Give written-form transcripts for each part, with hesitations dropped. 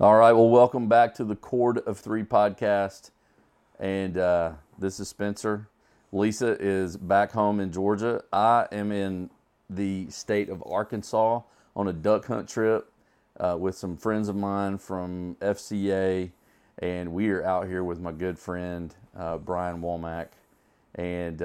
All right, well, welcome back to the Cord of Three podcast. And this is Spencer. Lisa is back home in Georgia. I am in the state of Arkansas on a duck hunt trip with some friends of mine from FCA. And we are out here with my good friend, Brian Womack, and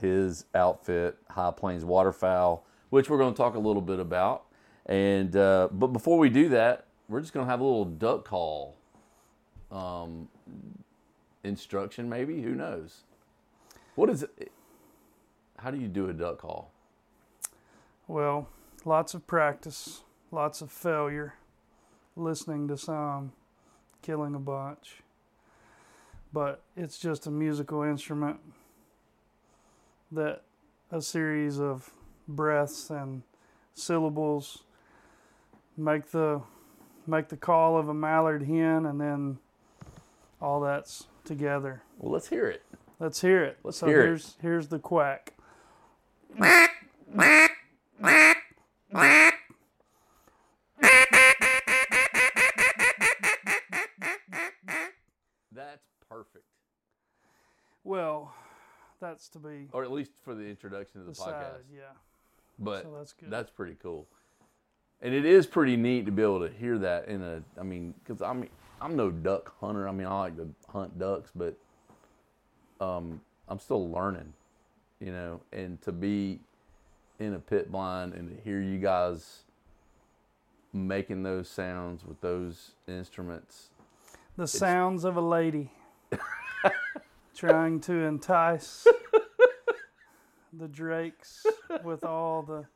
his outfit, High Plains Waterfowl, which we're going to talk a little bit about. And but before we do that, we're just going to have a little duck call instruction, maybe. Who knows? What is it? How do you do a duck call? Well, lots of practice, lots of failure, listening to some, killing a bunch. But it's just a musical instrument that a series of breaths and syllables make the call of a mallard hen, and then all that's together. Well, let's hear it. Let's hear it. Let's hear it. Here's the quack. Quack, quack, quack, quack. That's perfect. Well, that's to be... Or at least for the introduction of the podcast. Yeah. But so that's good. That's pretty cool. And it is pretty neat to be able to hear that in a... I mean, because I'm no duck hunter. I mean, I like to hunt ducks, but I'm still learning, you know. And to be in a pit blind and to hear you guys making those sounds with those instruments. The sounds of a lady trying to entice the drakes with all the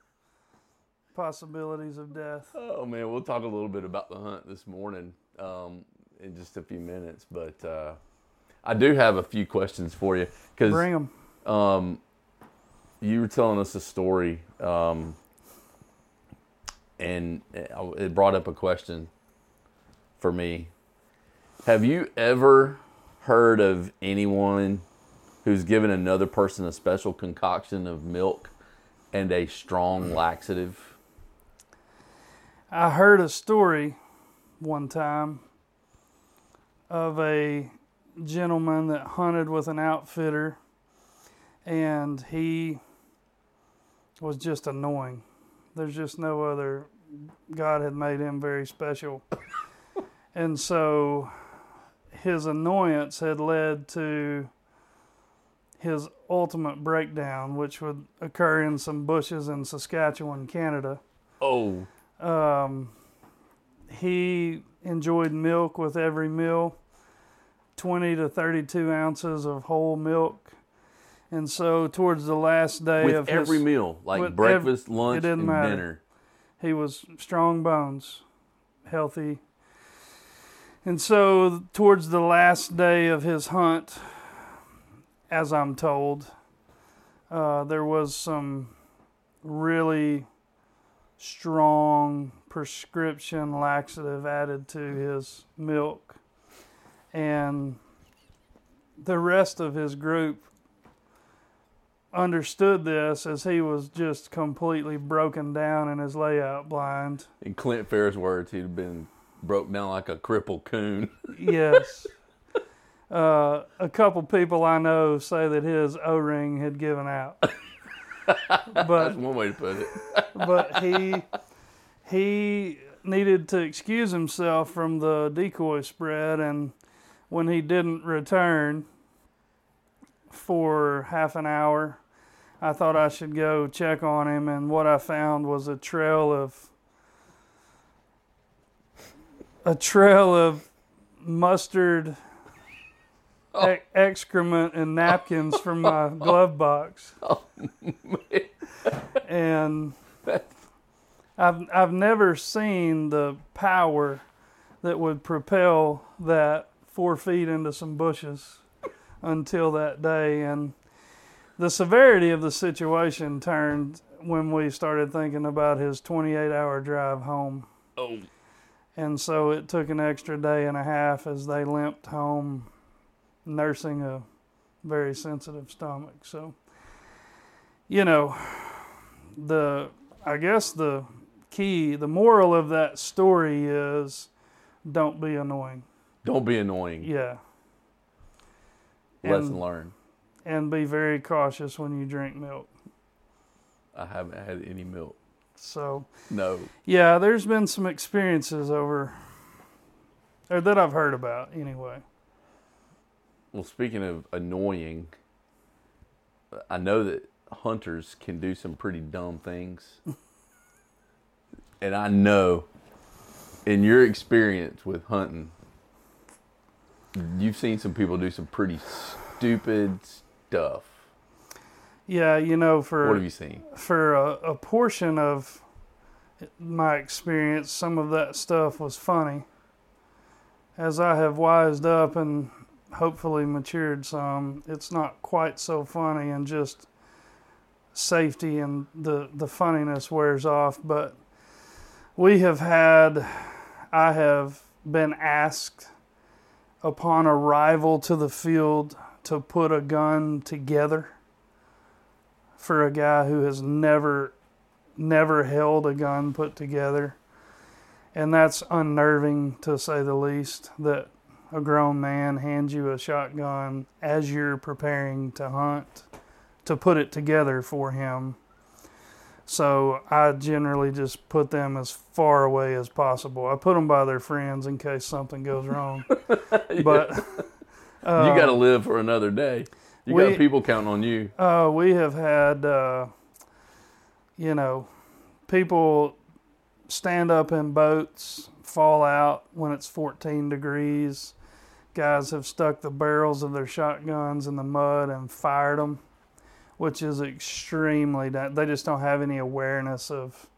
possibilities of death. Oh, man, we'll talk a little bit about the hunt this morning in just a few minutes, but I do have a few questions for you. Cause, bring them. You were telling us a story, and it brought up a question for me. Have you ever heard of anyone who's given another person a special concoction of milk and a strong laxative? I heard a story one time of a gentleman that hunted with an outfitter, and he was just annoying. There's just no other. God had made him very special. And so his annoyance had led to his ultimate breakdown, which would occur in some bushes in Saskatchewan, Canada. Oh. He enjoyed milk with every meal, 20 to 32 ounces of whole milk. And so towards the last day with of his... With every meal, like breakfast, lunch, and matter. Dinner. He was strong bones, healthy. And so towards the last day of his hunt, as I'm told, there was some really strong prescription laxative added to his milk. And the rest of his group understood this as he was just completely broken down in his layout blind. In Clint Fair's words, he'd have been broke down like a crippled coon. Yes. A couple people I know say that his O-ring had given out. But that's one way to put it. But he needed to excuse himself from the decoy spread, and when he didn't return for half an hour, I thought I should go check on him, and what I found was a trail of mustard, excrement, and napkins from my glove box. Oh, man. And I've never seen the power that would propel that 4 feet into some bushes until that day. And the severity of the situation turned when we started thinking about his 28-hour drive home. Oh. And so it took an extra day and a half as they limped home, nursing a very sensitive stomach. So, you know, I guess the key, the moral of that story is Don't be annoying. Don't be annoying. Yeah. Lesson learned. And be very cautious when you drink milk. I haven't had any milk. So. No. Yeah, there's been some experiences or that I've heard about anyway. Well, speaking of annoying, I know that hunters can do some pretty dumb things. And I know, in your experience with hunting, you've seen some people do some pretty stupid stuff. Yeah, what have you seen? For a portion of my experience, some of that stuff was funny. As I have wised up and hopefully matured some, it's not quite so funny, and just safety and the funniness wears off. But I have been asked upon arrival to the field to put a gun together for a guy who has never held a gun put together. And that's unnerving, to say the least, that a grown man hands you a shotgun as you're preparing to hunt, to put it together for him. So I generally just put them as far away as possible. I put them by their friends in case something goes wrong. Yeah. But you got to live for another day. You got people counting on you. We have had, people stand up in boats, fall out when it's 14 degrees. Guys have stuck the barrels of their shotguns in the mud and fired them, which is extremely dangerous. They just don't have any awareness of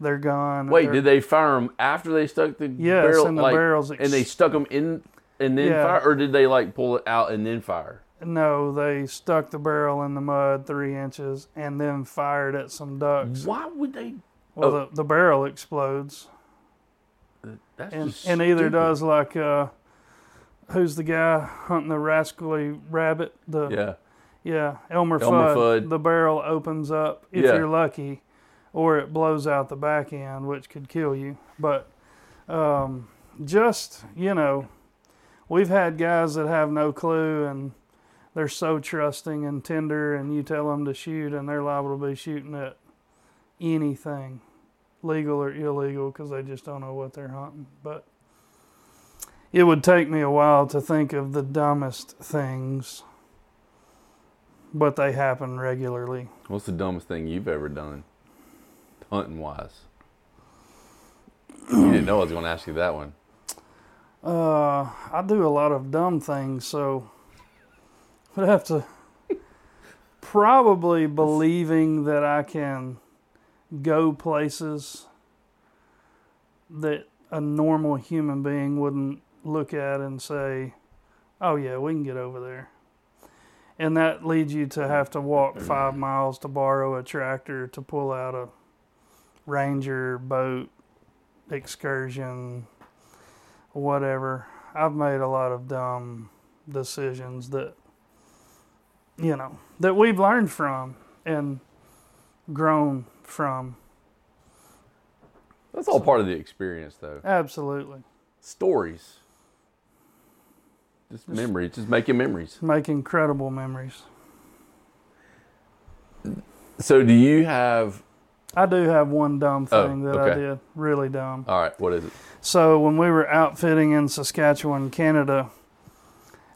their gun. Wait, did they fire them after they stuck the barrels? Yes, and the barrels. And they stuck them in and then fire? Or did they, pull it out and then fire? No, they stuck the barrel in the mud 3 inches and then fired at some ducks. Why would they? Well, the barrel explodes. That's just stupid. And either does, who's the guy hunting the rascally rabbit? Yeah, Elmer Fudd. The barrel opens up if you're lucky, or it blows out the back end, which could kill you. But we've had guys that have no clue, and they're so trusting and tender, and you tell them to shoot, and they're liable to be shooting at anything, legal or illegal, because they just don't know what they're hunting. But it would take me a while to think of the dumbest things. But they happen regularly. What's the dumbest thing you've ever done, hunting-wise? You didn't know I was going to ask you that one. I do a lot of dumb things, so I'd have to probably believing that I can go places that a normal human being wouldn't look at and say, oh yeah, we can get over there. And that leads you to have to walk 5 miles to borrow a tractor to pull out a ranger, boat, excursion, whatever. I've made a lot of dumb decisions that, that we've learned from and grown from. That's all part of the experience, though. Absolutely. Stories. Just memories. Just making memories. Make incredible memories. So do you have... I do have one dumb thing I did. Really dumb. All right, what is it? So when we were outfitting in Saskatchewan, Canada,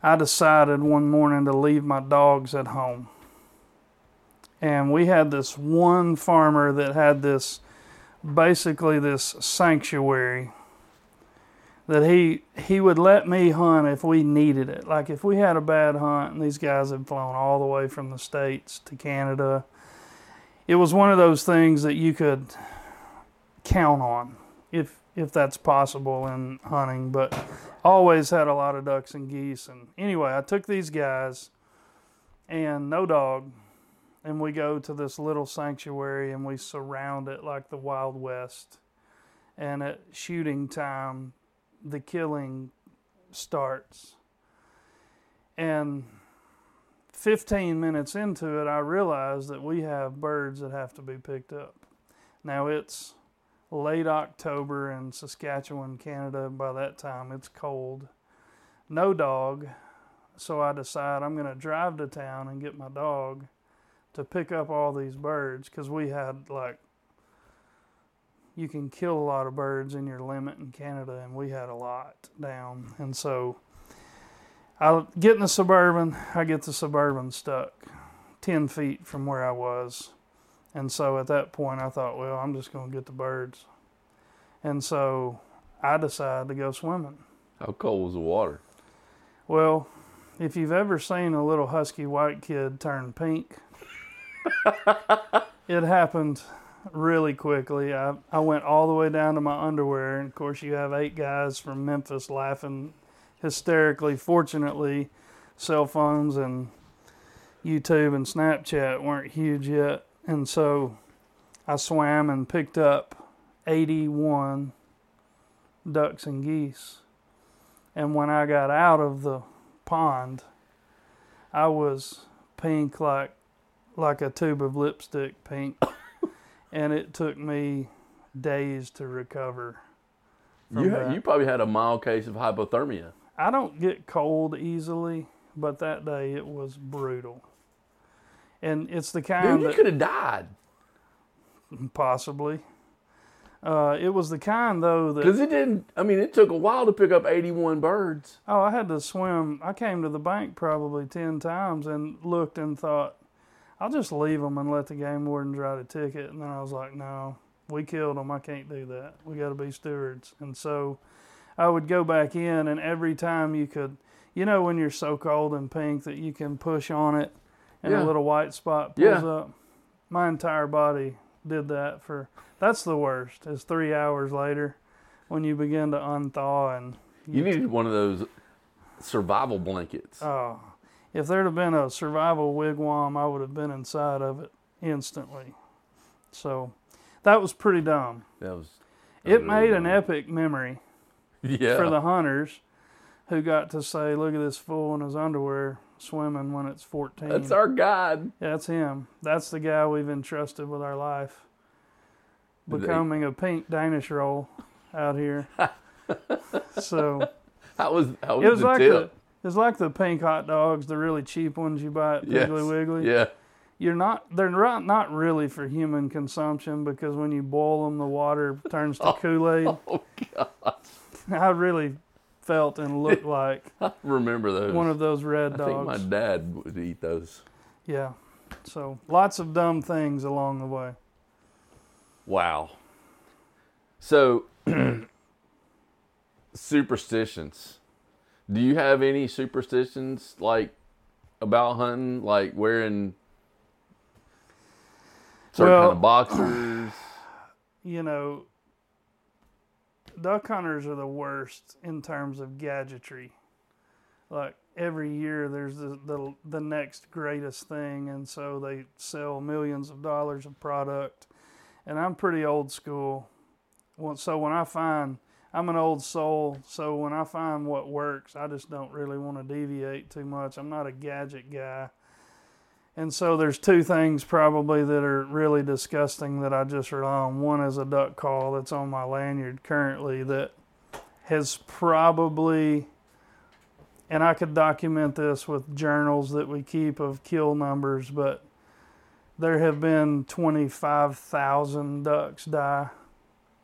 I decided one morning to leave my dogs at home. And we had this one farmer that had this sanctuary that he would let me hunt if we needed it. Like if we had a bad hunt and these guys had flown all the way from the States to Canada, it was one of those things that you could count on if that's possible in hunting, but always had a lot of ducks and geese. And anyway, I took these guys and no dog, and we go to this little sanctuary and we surround it like the Wild West. And at shooting time, the killing starts. And 15 minutes into it, I realized that we have birds that have to be picked up. Now, it's late October in Saskatchewan, Canada. By that time, it's cold. No dog. So I decide I'm going to drive to town and get my dog to pick up all these birds, because we had, like, you can kill a lot of birds in your limit in Canada, and we had a lot down. And so I get in the Suburban. I get the Suburban stuck 10 feet from where I was. And so at that point, I thought, well, I'm just going to get the birds. And so I decided to go swimming. How cold was the water? Well, if you've ever seen a little husky white kid turn pink, it happened really quickly. I went all the way down to my underwear. And, of course, you have 8 guys from Memphis laughing hysterically. Fortunately, cell phones and YouTube and Snapchat weren't huge yet. And so I swam and picked up 81 ducks and geese. And when I got out of the pond, I was pink like a tube of lipstick pink. And it took me days to recover from that. You probably had a mild case of hypothermia. I don't get cold easily, but that day it was brutal. And it's the kind that... Dude, you could have died. Possibly. It was the kind, though, that... Because it didn't... I mean, it took a while to pick up 81 birds. Oh, I had to swim. I came to the bank probably 10 times and looked and thought, I'll just leave them and let the game warden try to ticket. And then I was like, no, we killed them. I can't do that. We got to be stewards. And so I would go back in, and every time you could... You know when you're so cold and pink that you can push on it, and a little white spot pulls up. My entire body did that for... That's the worst, is 3 hours later when you begin to unthaw. And you needed one of those survival blankets. Oh, if there'd have been a survival wigwam, I would have been inside of it instantly. So that was pretty dumb. It made an epic memory for the hunters who got to say, look at this fool in his underwear swimming when it's 14. That's our guide. Yeah, that's him. That's the guy we've entrusted with our life. Becoming a pink Danish roll out here. So that was the like tip. It's like the pink hot dogs, the really cheap ones you buy at Piggly Wiggly. Yeah. They're not really for human consumption, because when you boil them, the water turns to Kool-Aid. Oh, gosh. I really felt and looked like I remember those. One of those red dogs. I think my dad would eat those. Yeah. So lots of dumb things along the way. Wow. So superstitions. Do you have any superstitions like about hunting, like wearing certain kind of boxers? You know, duck hunters are the worst in terms of gadgetry. Like every year there's the next greatest thing, and so they sell millions of dollars of product. And I'm pretty old school. So when I find, I'm an old soul, so when I find what works, I just don't really want to deviate too much. I'm not a gadget guy. And so there's 2 things probably that are really disgusting that I just rely on. One is a duck call that's on my lanyard currently that has probably, and I could document this with journals that we keep of kill numbers, but there have been 25,000 ducks die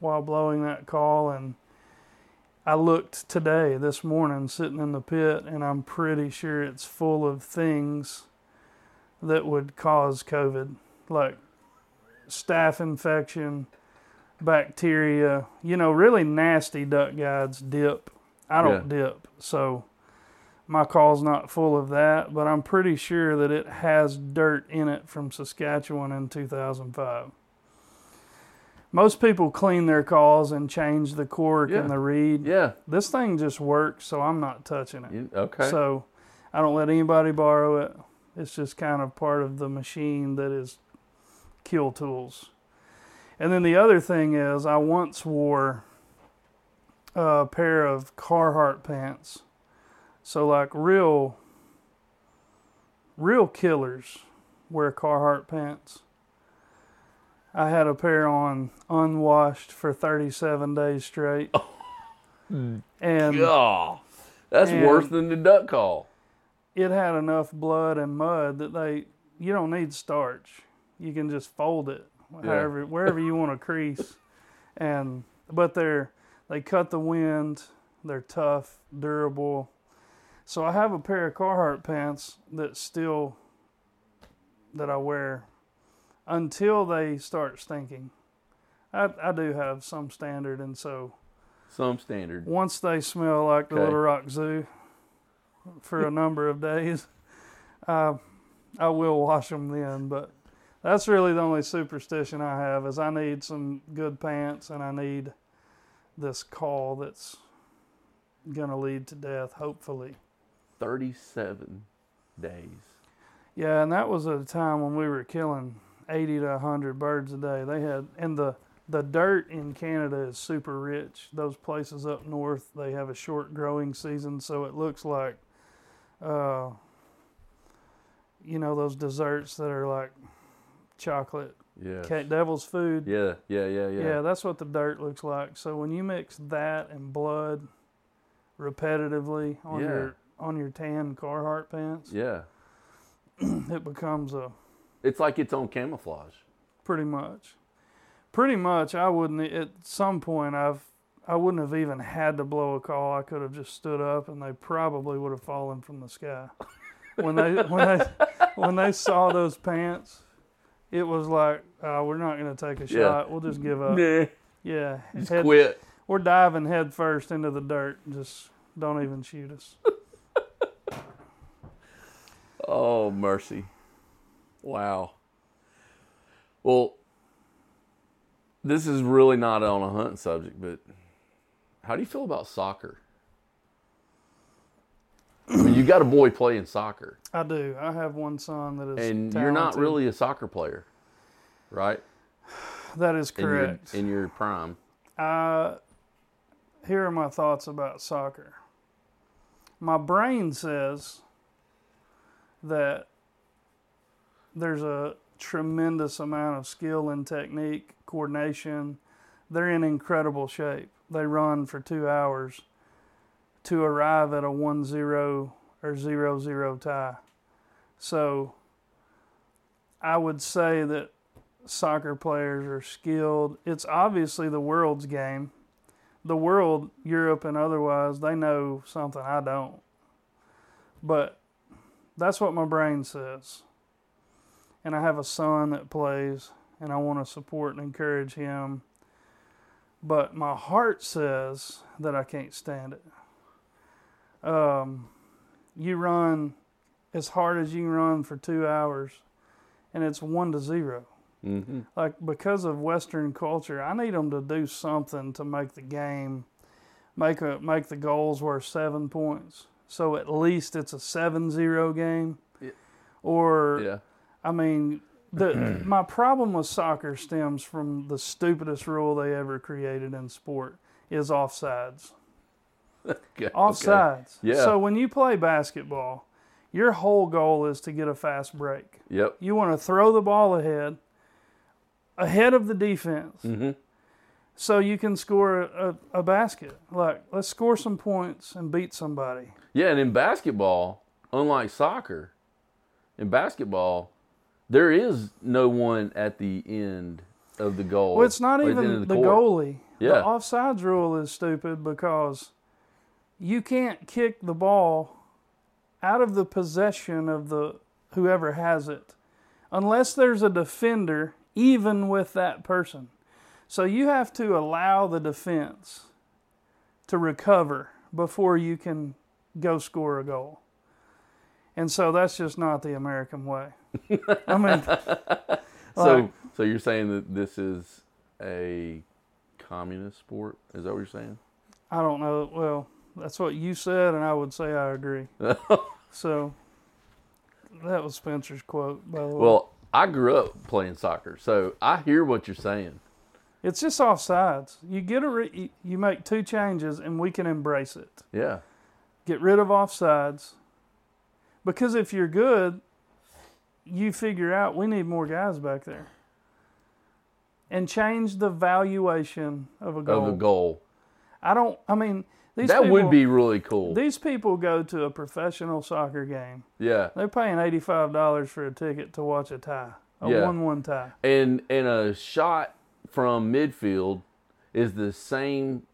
while blowing that call. And I looked today, this morning, sitting in the pit, and I'm pretty sure it's full of things that would cause COVID, like staph infection, bacteria, you know, really nasty duck guides dip. I don't dip, so my call's not full of that, but I'm pretty sure that it has dirt in it from Saskatchewan in 2005. Most people clean their calls and change the cork and the reed. Yeah. This thing just works, so I'm not touching it. Okay. So I don't let anybody borrow it. It's just kind of part of the machine that is kill tools. And then the other thing is, I once wore a pair of Carhartt pants. So like real killers wear Carhartt pants. I had a pair on unwashed for 37 days straight. Oh, and that's worse than the duck call. It had enough blood and mud that you don't need starch. You can just fold it however, wherever you want to crease. But they cut the wind. They're tough, durable. So I have a pair of Carhartt pants that I wear until they start stinking. I do have some standard, and so some standard. Once they smell like the Little Rock Zoo for a number of days, I will wash them then. But that's really the only superstition I have is I need some good pants and I need this call that's going to lead to death, hopefully. 37 days. Yeah, and that was at a time when we were killing 80 to 100 birds a day. They had, and the dirt in Canada is super rich. Those places up north, they have a short growing season, so it looks like, those desserts that are like chocolate. Yeah. Devil's food. Yeah. Yeah, that's what the dirt looks like. So when you mix that and blood repetitively on your tan Carhartt pants, it becomes it's like its own camouflage. Pretty much. I wouldn't at some point I wouldn't have even had to blow a call. I could have just stood up and they probably would have fallen from the sky. When they saw those pants, it was like, we're not going to take a shot. We'll just give up. Nah. Yeah. Just quit. We're diving head first into the dirt. Just don't even shoot us. Oh, mercy. Wow. Well, this is really not on a hunting subject, but how do you feel about soccer? I mean, you got a boy playing soccer. I do. I have one son that is talented. And you're not really a soccer player, right? That is correct. In your prime. Here are my thoughts about soccer. My brain says that there's a tremendous amount of skill and technique, coordination. They're in incredible shape. They run for 2 hours to arrive at a 1-0 or 0-0 tie. So I would say that soccer players are skilled. It's obviously the world's game. The world, Europe and otherwise, they know something I don't. But that's what my brain says. And I have a son that plays, and I want to support and encourage him. But my heart says that I can't stand it. You run as hard as you can run for 2 hours, and it's 1-0. Mm-hmm. Like, because of Western culture, I need them to do something to make the game, make the goals worth 7 points. So at least it's a 7-0 game. Yeah. Or... yeah. I mean, my problem with soccer stems from the stupidest rule they ever created in sport is offsides. Okay. Offsides. Okay. Yeah. So when you play basketball, your whole goal is to get a fast break. Yep. You want to throw the ball ahead of the defense, so you can score a basket. Like, let's score some points and beat somebody. Yeah, and in basketball, unlike soccer, there is no one at the end of the goal. Well, it's not even the goalie. Yeah. The offsides rule is stupid because you can't kick the ball out of the possession of the whoever has it unless there's a defender even with that person. So you have to allow the defense to recover before you can go score a goal. And so that's just not the American way. I mean, so you're saying that this is a communist sport? Is that what you're saying? I don't know. Well, that's what you said, and I would say I agree. So that was Spencer's quote, by the way. Well, I grew up playing soccer, so I hear what you're saying. It's just offsides. You get you make two changes, and we can embrace it. Yeah. Get rid of offsides, because if you're good, you figure out we need more guys back there. and change the valuation of a goal. These that people, would be really cool. These people go to a professional soccer game. Yeah. They're paying $85 for a ticket to watch a tie, a 1-1 tie. And a shot from midfield is the same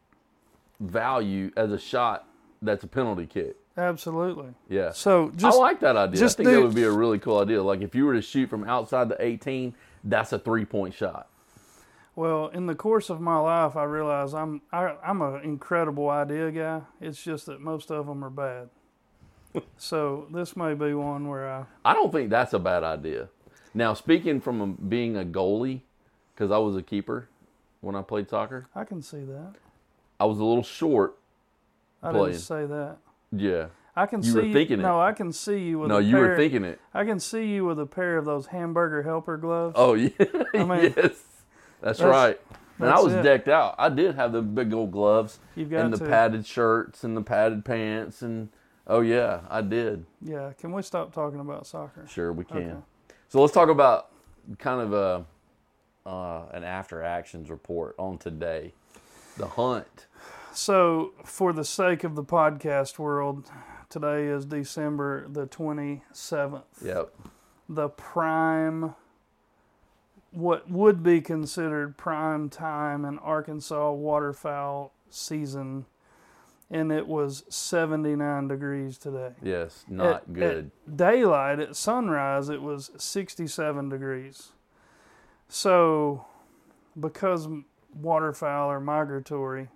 value as a shot that's a penalty kick. Absolutely. Yeah. So just, I like that idea. I think that would be a really cool idea. Like if you were to shoot from outside the 18, that's a 3-point shot. Well, in the course of my life, I realize I'm an incredible idea guy. It's just that most of them are bad. So this may be one where I don't think that's a bad idea. Now, speaking from being a goalie, because I was a keeper when I played soccer. I can see that. I was a little short. Didn't say that. Yeah. I can you see were you, thinking no, it. I can see you with no, a pair. No, you were thinking it. I can see you with a pair of those hamburger helper gloves. Oh, yeah. Yes. That's right. And I was decked out. I did have the big old gloves and the padded shirts and the padded pants. And oh, yeah, I did. Yeah. Can we stop talking about soccer? Sure, we can. Okay. So let's talk about kind of an after actions report on today, the hunt. So for the sake of the podcast world, today is December the 27th. Yep. The prime, what would be considered prime time in Arkansas waterfowl season, and it was 79 degrees today. Yes, not good. At daylight, at sunrise, it was 67 degrees. So because waterfowl are migratory,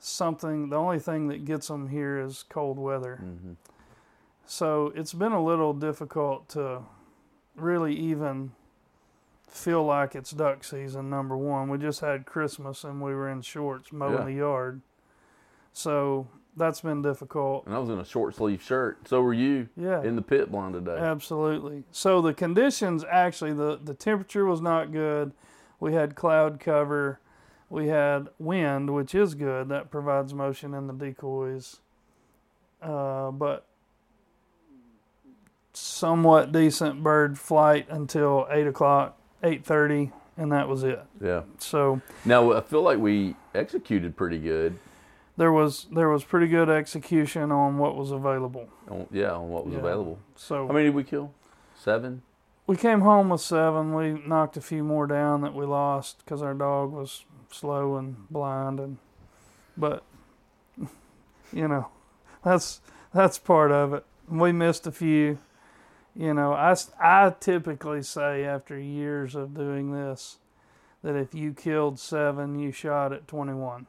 the only thing that gets them here is cold weather. Mm-hmm. So it's been a little difficult to really even feel like it's duck season, number one. We just had Christmas and we were in shorts mowing the yard. So that's been difficult. And I was in a short sleeve shirt. So were you in the pit blind today. Absolutely. So the conditions, actually, the temperature was not good. We had cloud cover. We had wind, which is good. That provides motion in the decoys. But somewhat decent bird flight until 8:30, and that was it. Yeah. So now I feel like we executed pretty good. There was pretty good execution on what was available. On what was available. So how many did we kill? 7. We came home with 7. We knocked a few more down that we lost because our dog was slow and blind, but that's part of it. We missed a few. I typically say after years of doing this that if you killed 7, you shot at 21.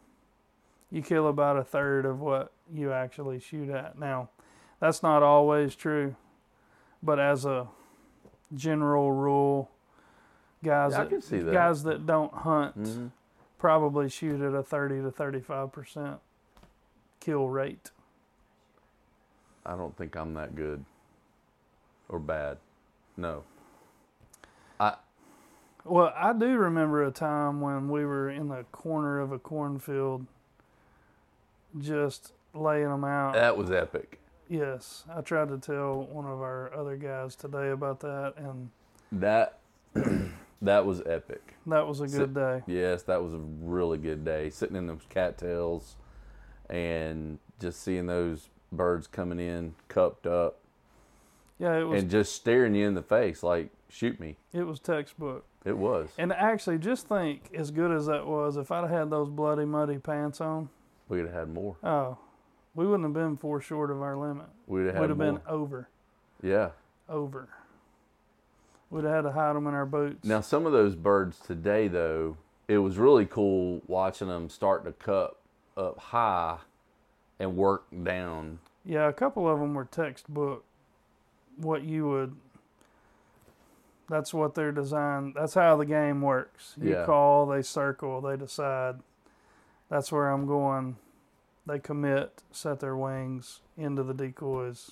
You kill about a third of what you actually shoot at. Now, that's not always true, but as a general rule, guys that don't hunt probably shoot at a 30 to 35% kill rate. I don't think I'm that good. Or bad. No. I do remember a time when we were in the corner of a cornfield just laying them out. That was epic. Yes. I tried to tell one of our other guys today about that. And that was epic. That was a good day. Yes, that was a really good day. Sitting in those cattails and just seeing those birds coming in, cupped up. Yeah, it was, and just staring you in the face, like, shoot me. It was textbook. It was. And actually, just think, as good as that was, if I'd have had those bloody, muddy pants on, we'd have had more. Oh, we wouldn't have been 4 short of our limit. We'd have been over. Yeah. Over. We'd have had to hide them in our boots. Now, some of those birds today, though, it was really cool watching them start to cup up high and work down. Yeah, a couple of them were textbook. That's what they're designed. That's how the game works. You call, they circle, they decide. That's where I'm going. They commit, set their wings into the decoys.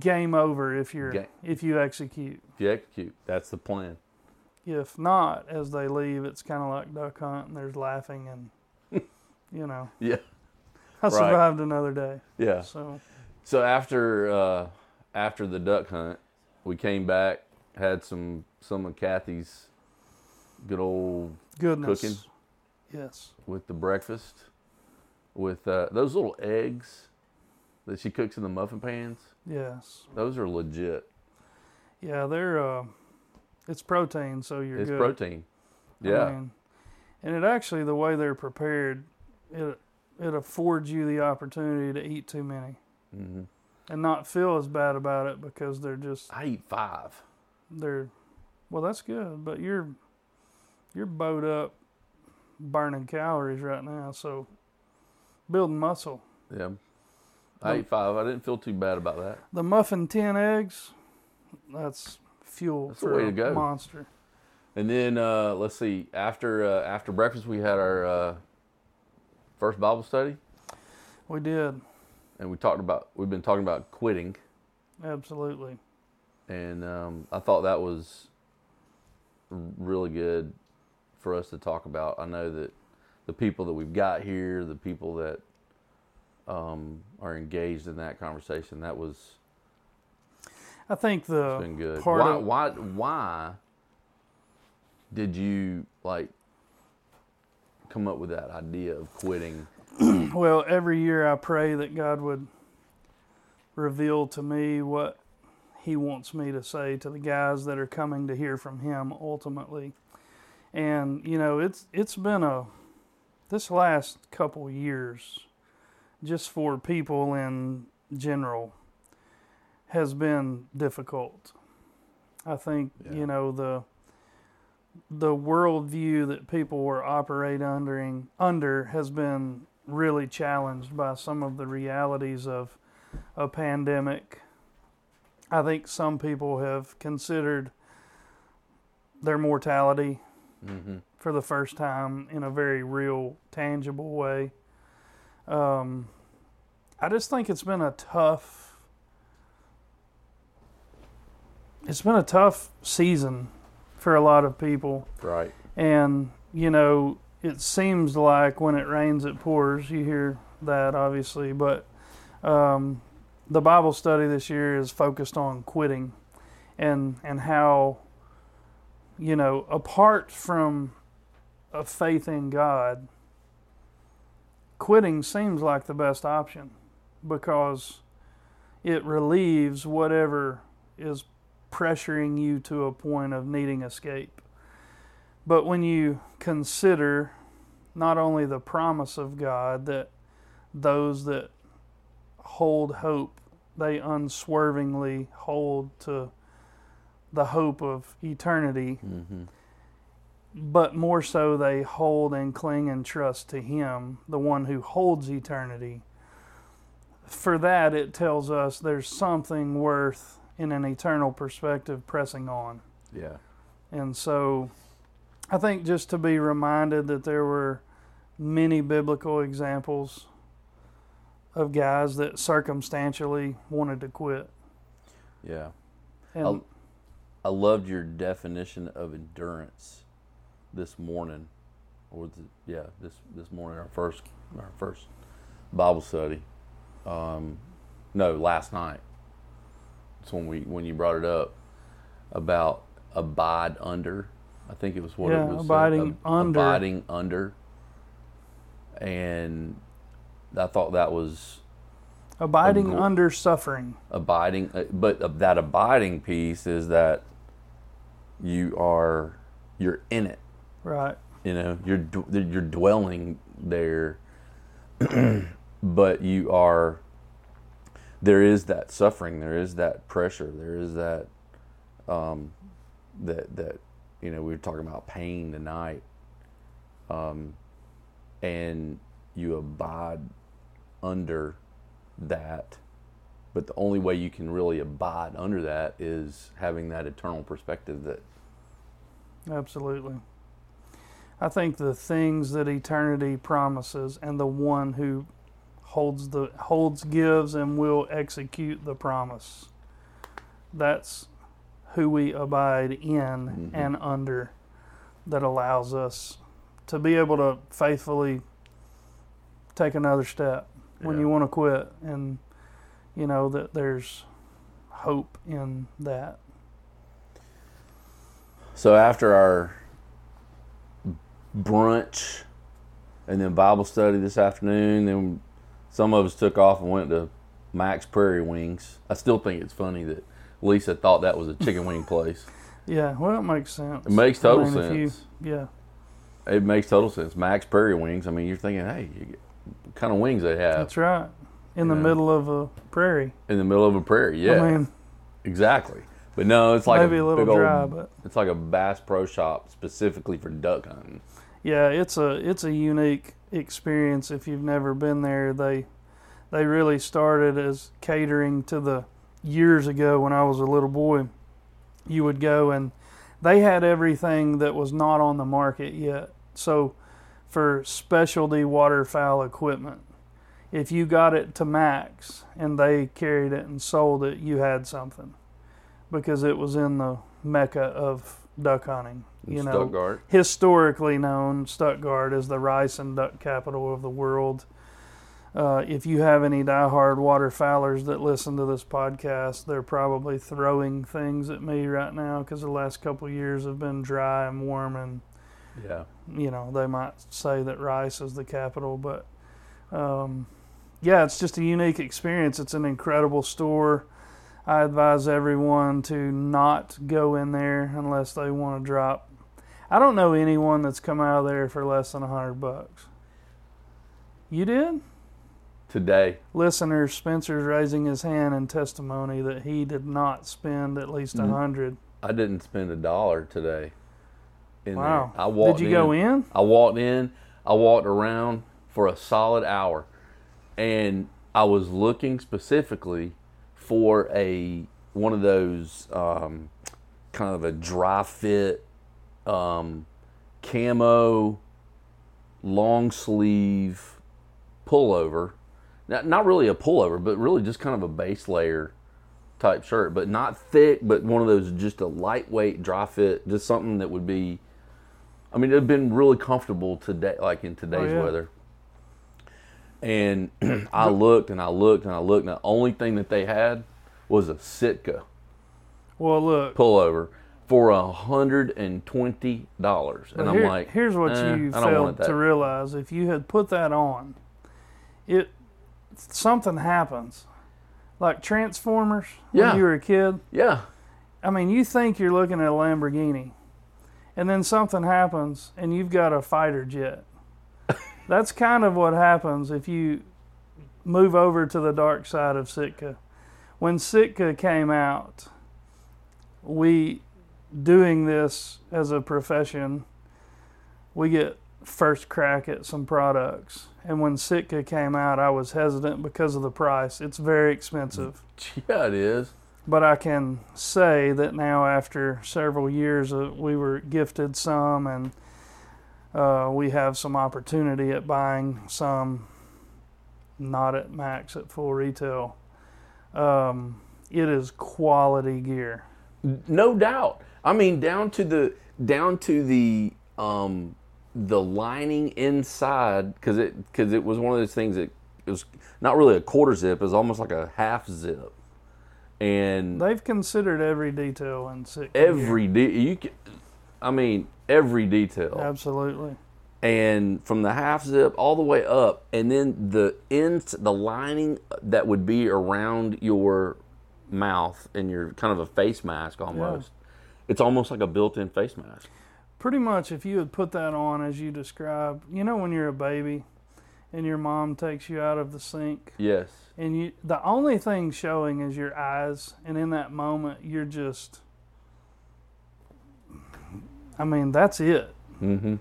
Game over if you execute. If you execute, that's the plan. If not, as they leave, it's kind of like duck hunt, and there's laughing and, Yeah. I survived another day. Yeah. So after the duck hunt, we came back, had some of Kathy's good old cooking. Yes. With the breakfast, with those little eggs that she cooks in the muffin pans. Yes. Those are legit. Yeah, they're, it's protein, so it's good. It's protein. Yeah. I mean, and it actually, the way they're prepared, it affords you the opportunity to eat too many. Mm-hmm. And not feel as bad about it because they're just... I eat five. Well, that's good, but you're bowed up burning calories right now, so building muscle. Yeah. I ate five. I didn't feel too bad about that. The muffin 10 eggs, that's fuel for a monster. And then, let's see, after breakfast we had our first Bible study. We did. And we've been talking about quitting. Absolutely. And I thought that was really good for us to talk about. I know that the people that we've got here, the people that are engaged in that conversation, that was... I think the been good. Part why, of... Why did you, come up with that idea of quitting? Well, every year I pray that God would reveal to me what He wants me to say to the guys that are coming to hear from Him ultimately. And, it's been this last couple years, just for people in general, has been difficult. I think, the worldview that people were operating under has been really challenged by some of the realities of a pandemic. I think some people have considered their mortality for the first time in a very real, tangible way. I just think it's been a tough season for a lot of people. Right. And, it seems like when it rains, it pours. You hear that, obviously. But the Bible study this year is focused on quitting and how, apart from a faith in God, quitting seems like the best option because it relieves whatever is pressuring you to a point of needing escape. But when you consider not only the promise of God that those that hold hope, they unswervingly hold to the hope of eternity, but more so they hold and cling and trust to Him, the one who holds eternity. For that, it tells us there's something worth in an eternal perspective pressing on. Yeah. And so... I think just to be reminded that there were many biblical examples of guys that circumstantially wanted to quit. Yeah. And I loved your definition of endurance this morning, this morning, our first Bible study. No, last night. It's when you brought it up about abide under. I think it was abiding under. And I thought that was... Abiding under suffering. Abiding, but that abiding piece is that you're in it. Right. You're dwelling there, but you are, there is that suffering, there is that pressure, there is that, we were talking about pain tonight, and you abide under that. But the only way you can really abide under that is having that eternal perspective. That absolutely. I think the things that eternity promises, and the one who holds, gives, and will execute the promise. That's who we abide in and under, that allows us to be able to faithfully take another step when you want to quit, and that there's hope in that. So after our brunch, and then Bible study this afternoon. Then some of us took off and went to Max Prairie Wings. I still think it's funny that Lisa thought that was a chicken wing place. Yeah, well, it makes sense. It makes total sense. It makes total sense. Max Prairie Wings. I mean, you're thinking, hey, what kind of wings they have? That's right. In the middle of a prairie. In the middle of a prairie, yeah. I mean, exactly. But no, it's like maybe a little dry, but it's like a Bass Pro Shop specifically for duck hunting. Yeah, it's a unique experience if you've never been there. They really started as catering to the years ago when I was a little boy. You would go and they had everything that was not on the market yet. So for specialty waterfowl equipment, if you got it to Max and they carried it and sold it, you had something, because it was in the mecca of duck hunting. You know, Stuttgart. Historically known, Stuttgart is the rice and duck capital of the world. If you have any diehard waterfowlers that listen to this podcast, they're probably throwing things at me right now because the last couple of years have been dry and warm, and you know, they might say that rice is the capital, but yeah, it's just a unique experience. It's an incredible store. I advise everyone to not go in there unless they want to drop. I don't know anyone that's come out of there for less than $100. You did? Today. Listeners, Spencer's raising his hand in testimony that he did not spend at least $100. I didn't spend $1 today. Wow. There. Did you go in? I walked in. I walked around for a solid hour. And I was looking specifically for one of those kind of a dry fit camo long sleeve pullover. Not really a pullover, but really just kind of a base layer type shirt, but not thick, but one of those, just a lightweight dry fit, just something that would be, I mean, it would have been really comfortable today, like in today's weather. And I looked, and the only thing that they had was a Sitka pullover for $120. And I'm like, here's what you failed to realize. If you had put that on, something happens, like Transformers when you were a kid. Yeah, I mean, you think you're looking at a Lamborghini, and then something happens, and you've got a fighter jet. That's kind of what happens if you move over to the dark side of Sitka. When Sitka came out, we doing this as a profession, we get first crack at some products. And when Sitka came out, I was hesitant because of the price. It's very expensive. Yeah, it is. But I can say that now, after several years, we were gifted some, and we have some opportunity at buying some, not at Max, at full retail. It is quality gear. No doubt. I mean, down to the the lining inside, because it was one of those things that it was not really a quarter zip, it was almost like a half zip, and they've considered every detail in Sitka. Every detail, absolutely. And from the half zip all the way up, and then the lining that would be around your mouth and your kind of a face mask almost. Yeah. It's almost like a built-in face mask. Pretty much, if you had put that on as you described, you know when you're a baby and your mom takes you out of the sink? Yes. And the only thing showing is your eyes, and in that moment, you're just, I mean, that's it. Mm-hmm.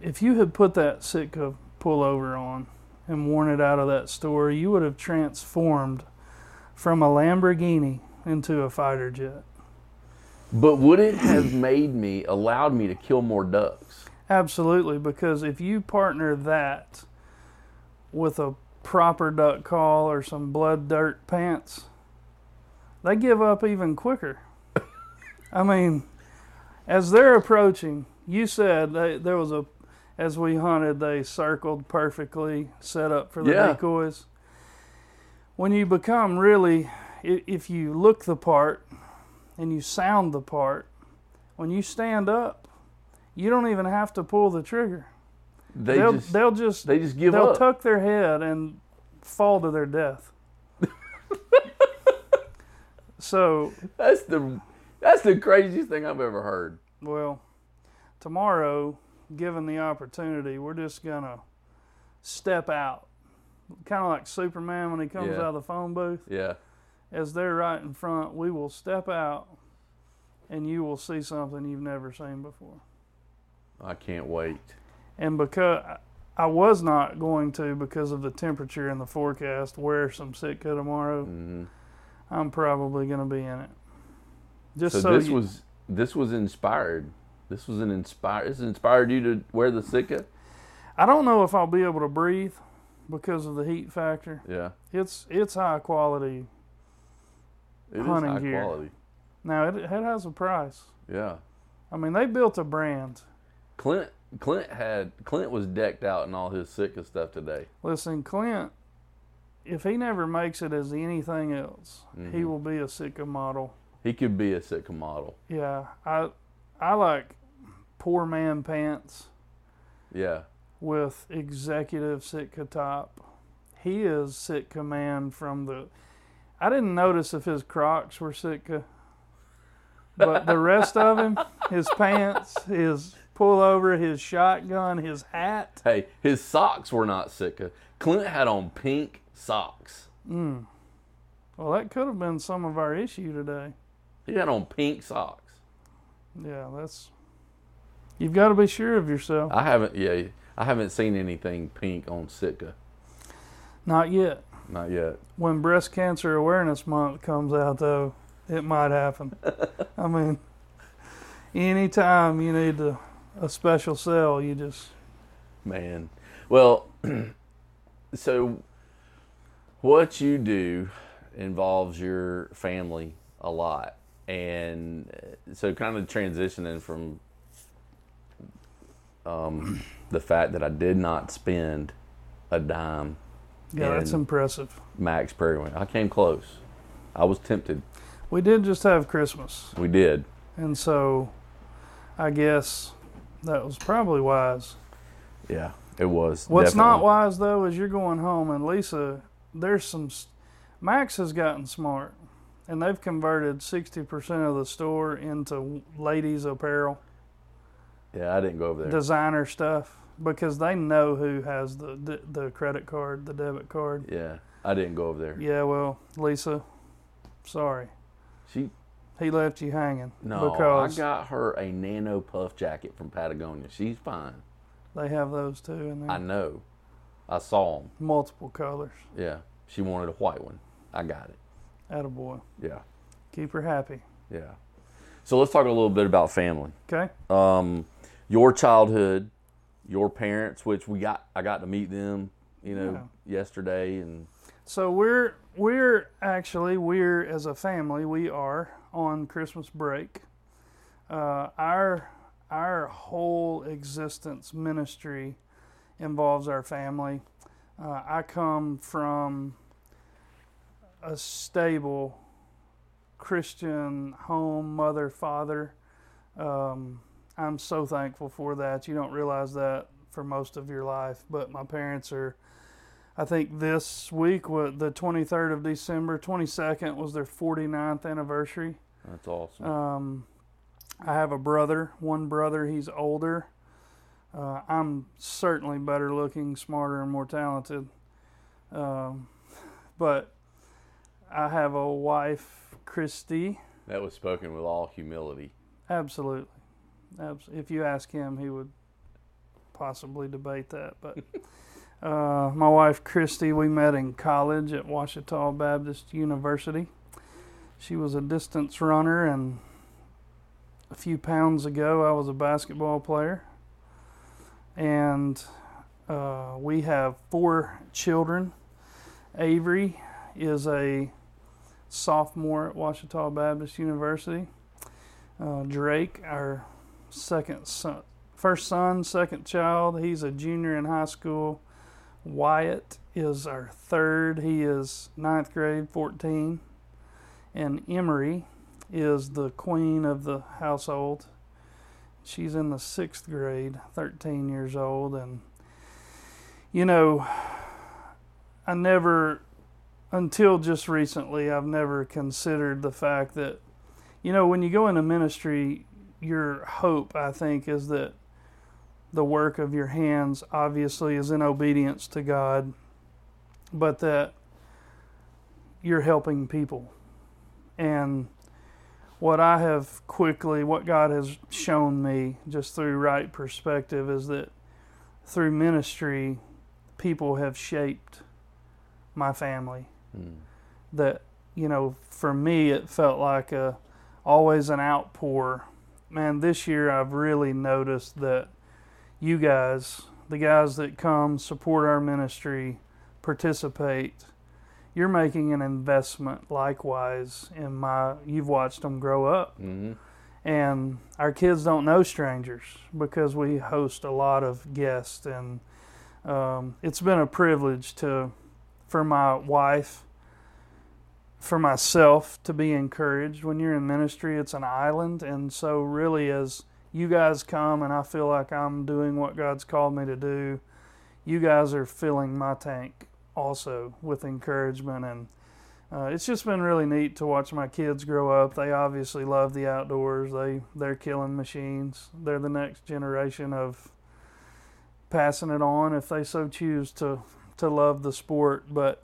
If you had put that Sitka pullover on and worn it out of that store, you would have transformed from a Lamborghini into a fighter jet. But would it have allowed me to kill more ducks? Absolutely, because if you partner that with a proper duck call or some blood dirt pants, they give up even quicker. I mean, as they're approaching, you said as we hunted, they circled perfectly, set up for the decoys. When you become really, if you look the part, and you sound the part, when you stand up, you don't even have to pull the trigger. They'll just give up. They'll tuck their head and fall to their death. So that's the craziest thing I've ever heard. Well, tomorrow, given the opportunity, we're just gonna step out, kind of like Superman when he comes out of the phone booth. Yeah. As they're right in front, we will step out, and you will see something you've never seen before. I can't wait. And because I was not going to, because of the temperature in the forecast, wear some Sitka tomorrow. Mm-hmm. I'm probably going to be in it. This was inspired. This inspired you to wear the Sitka? I don't know if I'll be able to breathe because of the heat factor. Yeah. It's high quality hunting gear. It is high quality. Now, it has a price. Yeah. I mean, they built a brand. Clint was decked out in all his Sitka stuff today. Listen, Clint, if he never makes it as anything else, mm-hmm. he will be a Sitka model. He could be a Sitka model. Yeah. I like poor man pants. Yeah. With executive Sitka top. He is Sitka man from the... I didn't notice if his Crocs were Sitka, but the rest of him, his pants, his... pullover, his shotgun, his hat. Hey, his socks were not Sitka. Clint had on pink socks. Mm. Well, that could have been some of our issue today. He had on pink socks. Yeah, that's... You've got to be sure of yourself. I haven't seen anything pink on Sitka. Not yet. When Breast Cancer Awareness Month comes out, though, it might happen. I mean, anytime you need to... a special cell, you just... Man. Well, so what you do involves your family a lot. And so kind of transitioning from the fact that I did not spend a dime. Yeah, that's impressive. Max Prairie Wings. I came close. I was tempted. We did just have Christmas. We did. And so I guess... that was probably wise. Yeah, it was. What's definitely not wise, though, is you're going home, and Lisa, there's some... Max has gotten smart, and they've converted 60% of the store into ladies' apparel. Yeah, I didn't go over there. Designer stuff, because they know who has the credit card, the debit card. Yeah, I didn't go over there. Yeah, well, Lisa, sorry. He left you hanging. No, because I got her a Nano Puff jacket from Patagonia. She's fine. They have those too in there. I know. I saw them. Multiple colors. Yeah. She wanted a white one. I got it. Attaboy. Yeah. Keep her happy. Yeah. So let's talk a little bit about family. Okay. Your childhood, your parents, which I got to meet them, yesterday, and so we're as a family, we are on Christmas break. Our whole existence ministry involves our family. I come from a stable Christian home, mother, father. I'm so thankful for that. You don't realize that for most of your life, but my parents are... I think this week, the 23rd of December, 22nd was their 49th anniversary. That's awesome. I have one brother, he's older. I'm certainly better looking, smarter, and more talented. But I have a wife, Christy. That was spoken with all humility. Absolutely. If you ask him, he would possibly debate that, but... my wife, Christy, we met in college at Ouachita Baptist University. She was a distance runner, and a few pounds ago, I was a basketball player. And we have 4 children. Avery is a sophomore at Ouachita Baptist University. Drake, our second child, he's a junior in high school. Wyatt is our third. He is 9th grade, 14. And Emery is the queen of the household. She's in the 6th grade, 13 years old, and, you know, I never, until just recently, I've never considered the fact that, you know, when you go into ministry, your hope, I think, is that the work of your hands obviously is in obedience to God, but that you're helping people. And what God has shown me just through right perspective is that through ministry, people have shaped my family. Mm. That, you know, for me, it felt like always an outpour. Man, this year I've really noticed that you guys, the guys that come, support our ministry, participate, you're making an investment likewise in you've watched them grow up. Mm-hmm. And our kids don't know strangers because we host a lot of guests. And it's been a privilege for my wife, for myself to be encouraged. When you're in ministry, it's an island. And so really as you guys come and I feel like I'm doing what God's called me to do, you guys are filling my tank also with encouragement, and it's just been really neat to watch my kids grow up. They obviously love the outdoors. They're killing machines. They're the next generation of passing it on if they so choose to love the sport. But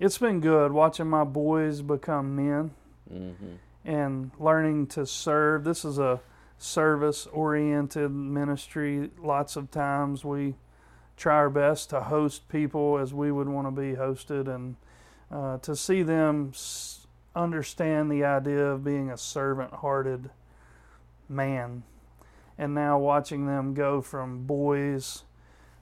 it's been good watching my boys become men. Mm-hmm. And learning to serve. This is a service-oriented ministry. Lots of times we try our best to host people as we would want to be hosted, and to see them understand the idea of being a servant-hearted man. And now watching them go from boys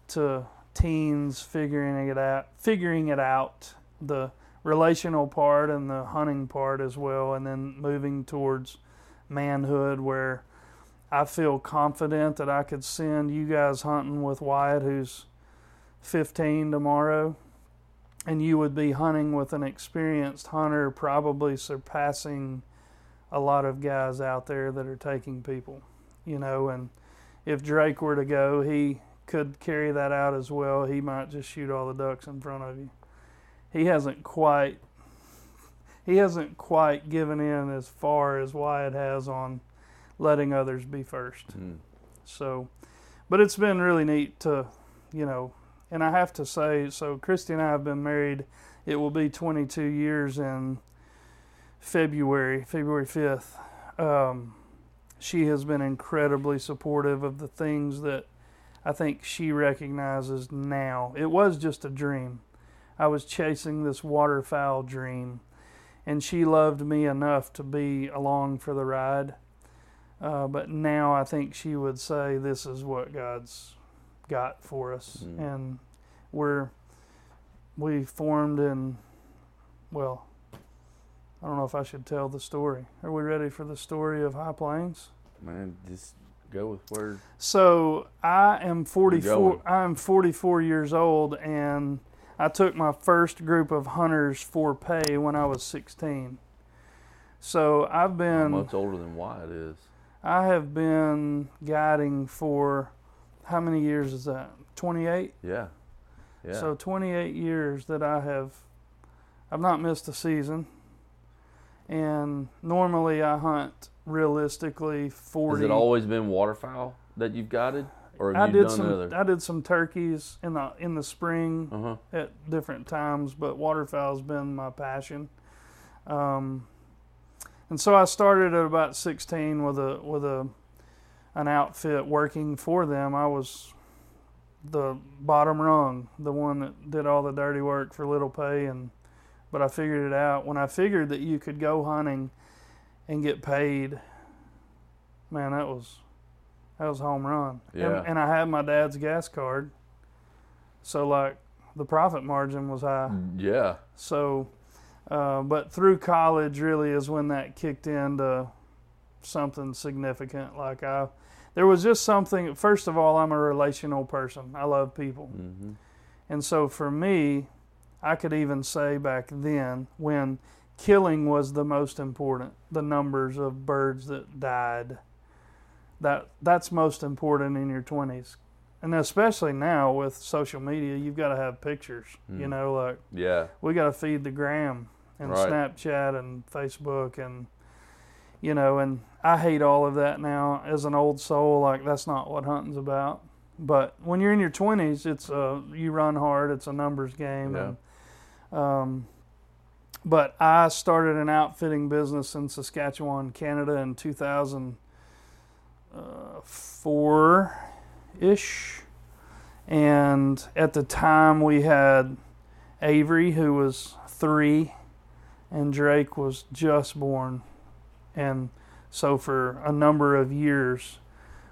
to teens, figuring it out, the relational part and the hunting part as well, and then moving towards manhood where I feel confident that I could send you guys hunting with Wyatt, who's 15 tomorrow, and you would be hunting with an experienced hunter, probably surpassing a lot of guys out there that are taking people, you know. And if Drake were to go, he could carry that out as well. He might just shoot all the ducks in front of you. He hasn't quite given in as far as Wyatt has on letting others be first. Mm. So, but it's been really neat to, you know, and I have to say, so Christy and I have been married, it will be 22 years in February 5th. She has been incredibly supportive of the things that I think she recognizes now. It was just a dream. I was chasing this waterfowl dream, and she loved me enough to be along for the ride. But now I think she would say this is what God's got for us. Mm-hmm. And we formed in, well, I don't know if I should tell the story. Are we ready for the story of High Plains? Man, just go with word. So I'm 44 years old, and I took my first group of hunters for pay when I was 16. So I've been... Much older than Wyatt is. I have been guiding for, how many years is that? 28? Yeah. So 28 years that I've not missed a season. And normally I hunt realistically 40. Has it always been waterfowl that you've guided? Or have you done other? I did some turkeys in the spring, uh-huh, at different times, but waterfowl 's been my passion. And so I started at about 16 with an outfit working for them. I was the bottom rung, the one that did all the dirty work for little pay, but I figured it out. When I figured that you could go hunting and get paid, man, that was a home run. Yeah. And I had my dad's gas card. So, like, the profit margin was high. Yeah. So, but through college really is when that kicked into something significant. Like, there was just something. First of all, I'm a relational person. I love people. Mm-hmm. And so for me, I could even say back then when killing was the most important, the numbers of birds that died, That's most important in your 20s. And especially now with social media, you've got to have pictures, you know, like we got to feed the gram and Snapchat and Facebook and, you know, and I hate all of that now as an old soul. Like, that's not what hunting's about. But when you're in your 20s, it's you run hard. It's a numbers game. Yeah. And, but I started an outfitting business in Saskatchewan, Canada in 2004-ish. And at the time, we had Avery, who was 3, and Drake was just born. And so for a number of years,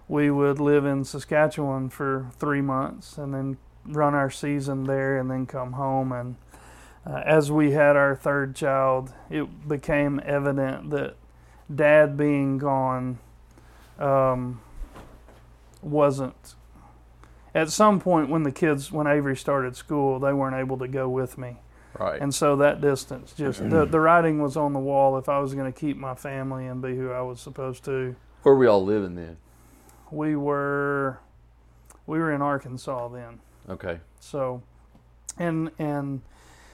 we would live in Saskatchewan for 3 months and then run our season there and then come home. And as we had our third child, it became evident that Dad being gone wasn't. At some point when Avery started school, they weren't able to go with me. Right. And so that distance, just the writing was on the wall if I was going to keep my family and be who I was supposed to. Where were we all living then? We were in Arkansas then. Okay. So, and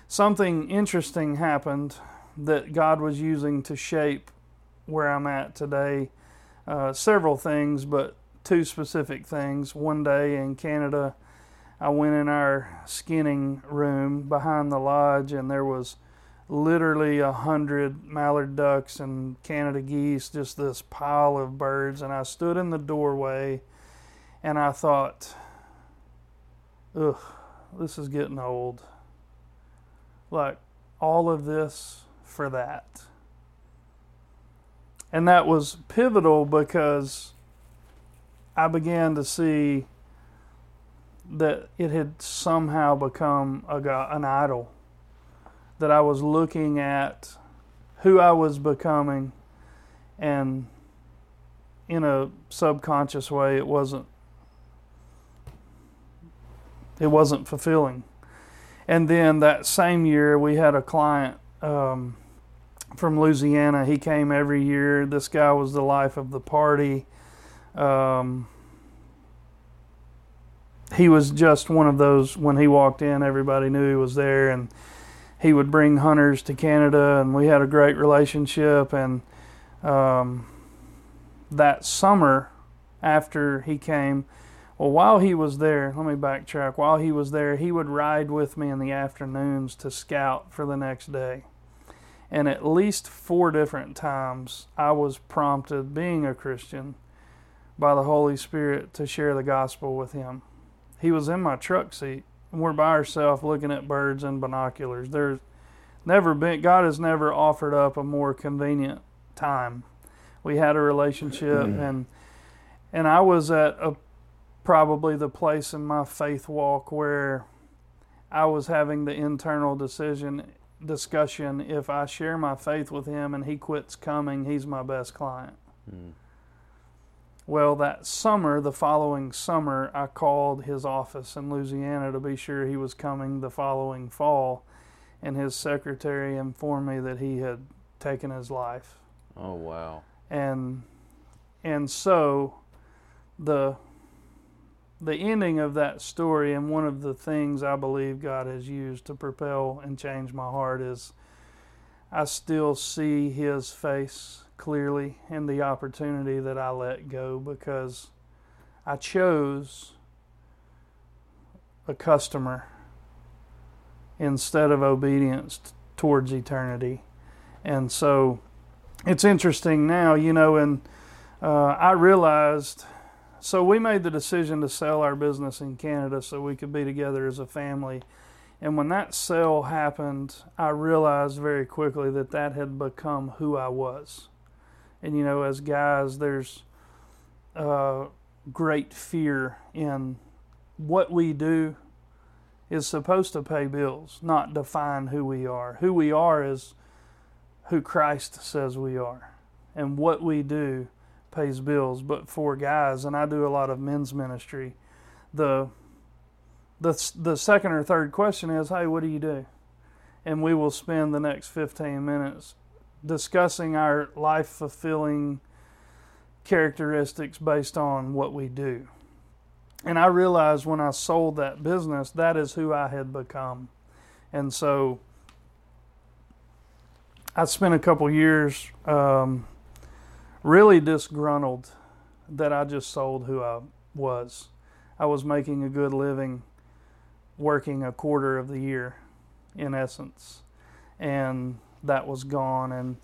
something interesting happened that God was using to shape where I'm at today. Several things, but two specific things. One day in Canada, I went in our skinning room behind the lodge, and there was literally 100 mallard ducks and Canada geese, just this pile of birds. And I stood in the doorway and I thought, ugh, this is getting old. Like, all of this for that. And that was pivotal because I began to see that it had somehow become an idol. That I was looking at who I was becoming, and in a subconscious way, it wasn't fulfilling. And then that same year, we had a client from Louisiana. He came every year. This guy was the life of the party. He was just one of those, when he walked in, everybody knew he was there, and he would bring hunters to Canada, and we had a great relationship. And that summer after he came, while he was there, he would ride with me in the afternoons to scout for the next day. And at least 4 different times, I was prompted, being a Christian, by the Holy Spirit to share the gospel with him. He was in my truck seat. We're by ourselves looking at birds in binoculars. God has never offered up a more convenient time. We had a relationship, and I was at probably the place in my faith walk where I was having the internal discussion, if I share my faith with him and he quits coming, he's my best client. Mm. Well, the following summer, I called his office in Louisiana to be sure he was coming the following fall, and his secretary informed me that he had taken his life. Oh, wow. And so the ending of that story, and one of the things I believe God has used to propel and change my heart, is I still see his face clearly in the opportunity that I let go, because I chose a customer instead of obedience towards eternity. And so it's interesting now, you know, and I realized, so we made the decision to sell our business in Canada so we could be together as a family. And when that sale happened, I realized very quickly that had become who I was. And, you know, as guys, there's great fear in what we do is supposed to pay bills, not define who we are. Who we are is who Christ says we are. And what we do pays bills. But for guys, and I do a lot of men's ministry, the second or third question is, hey, what do you do? And we will spend the next 15 minutes discussing our life-fulfilling characteristics based on what we do. And I realized when I sold that business, that is who I had become. And so I spent a couple years really disgruntled that I just sold who I was. I was making a good living working a quarter of the year, in essence. And that was gone. And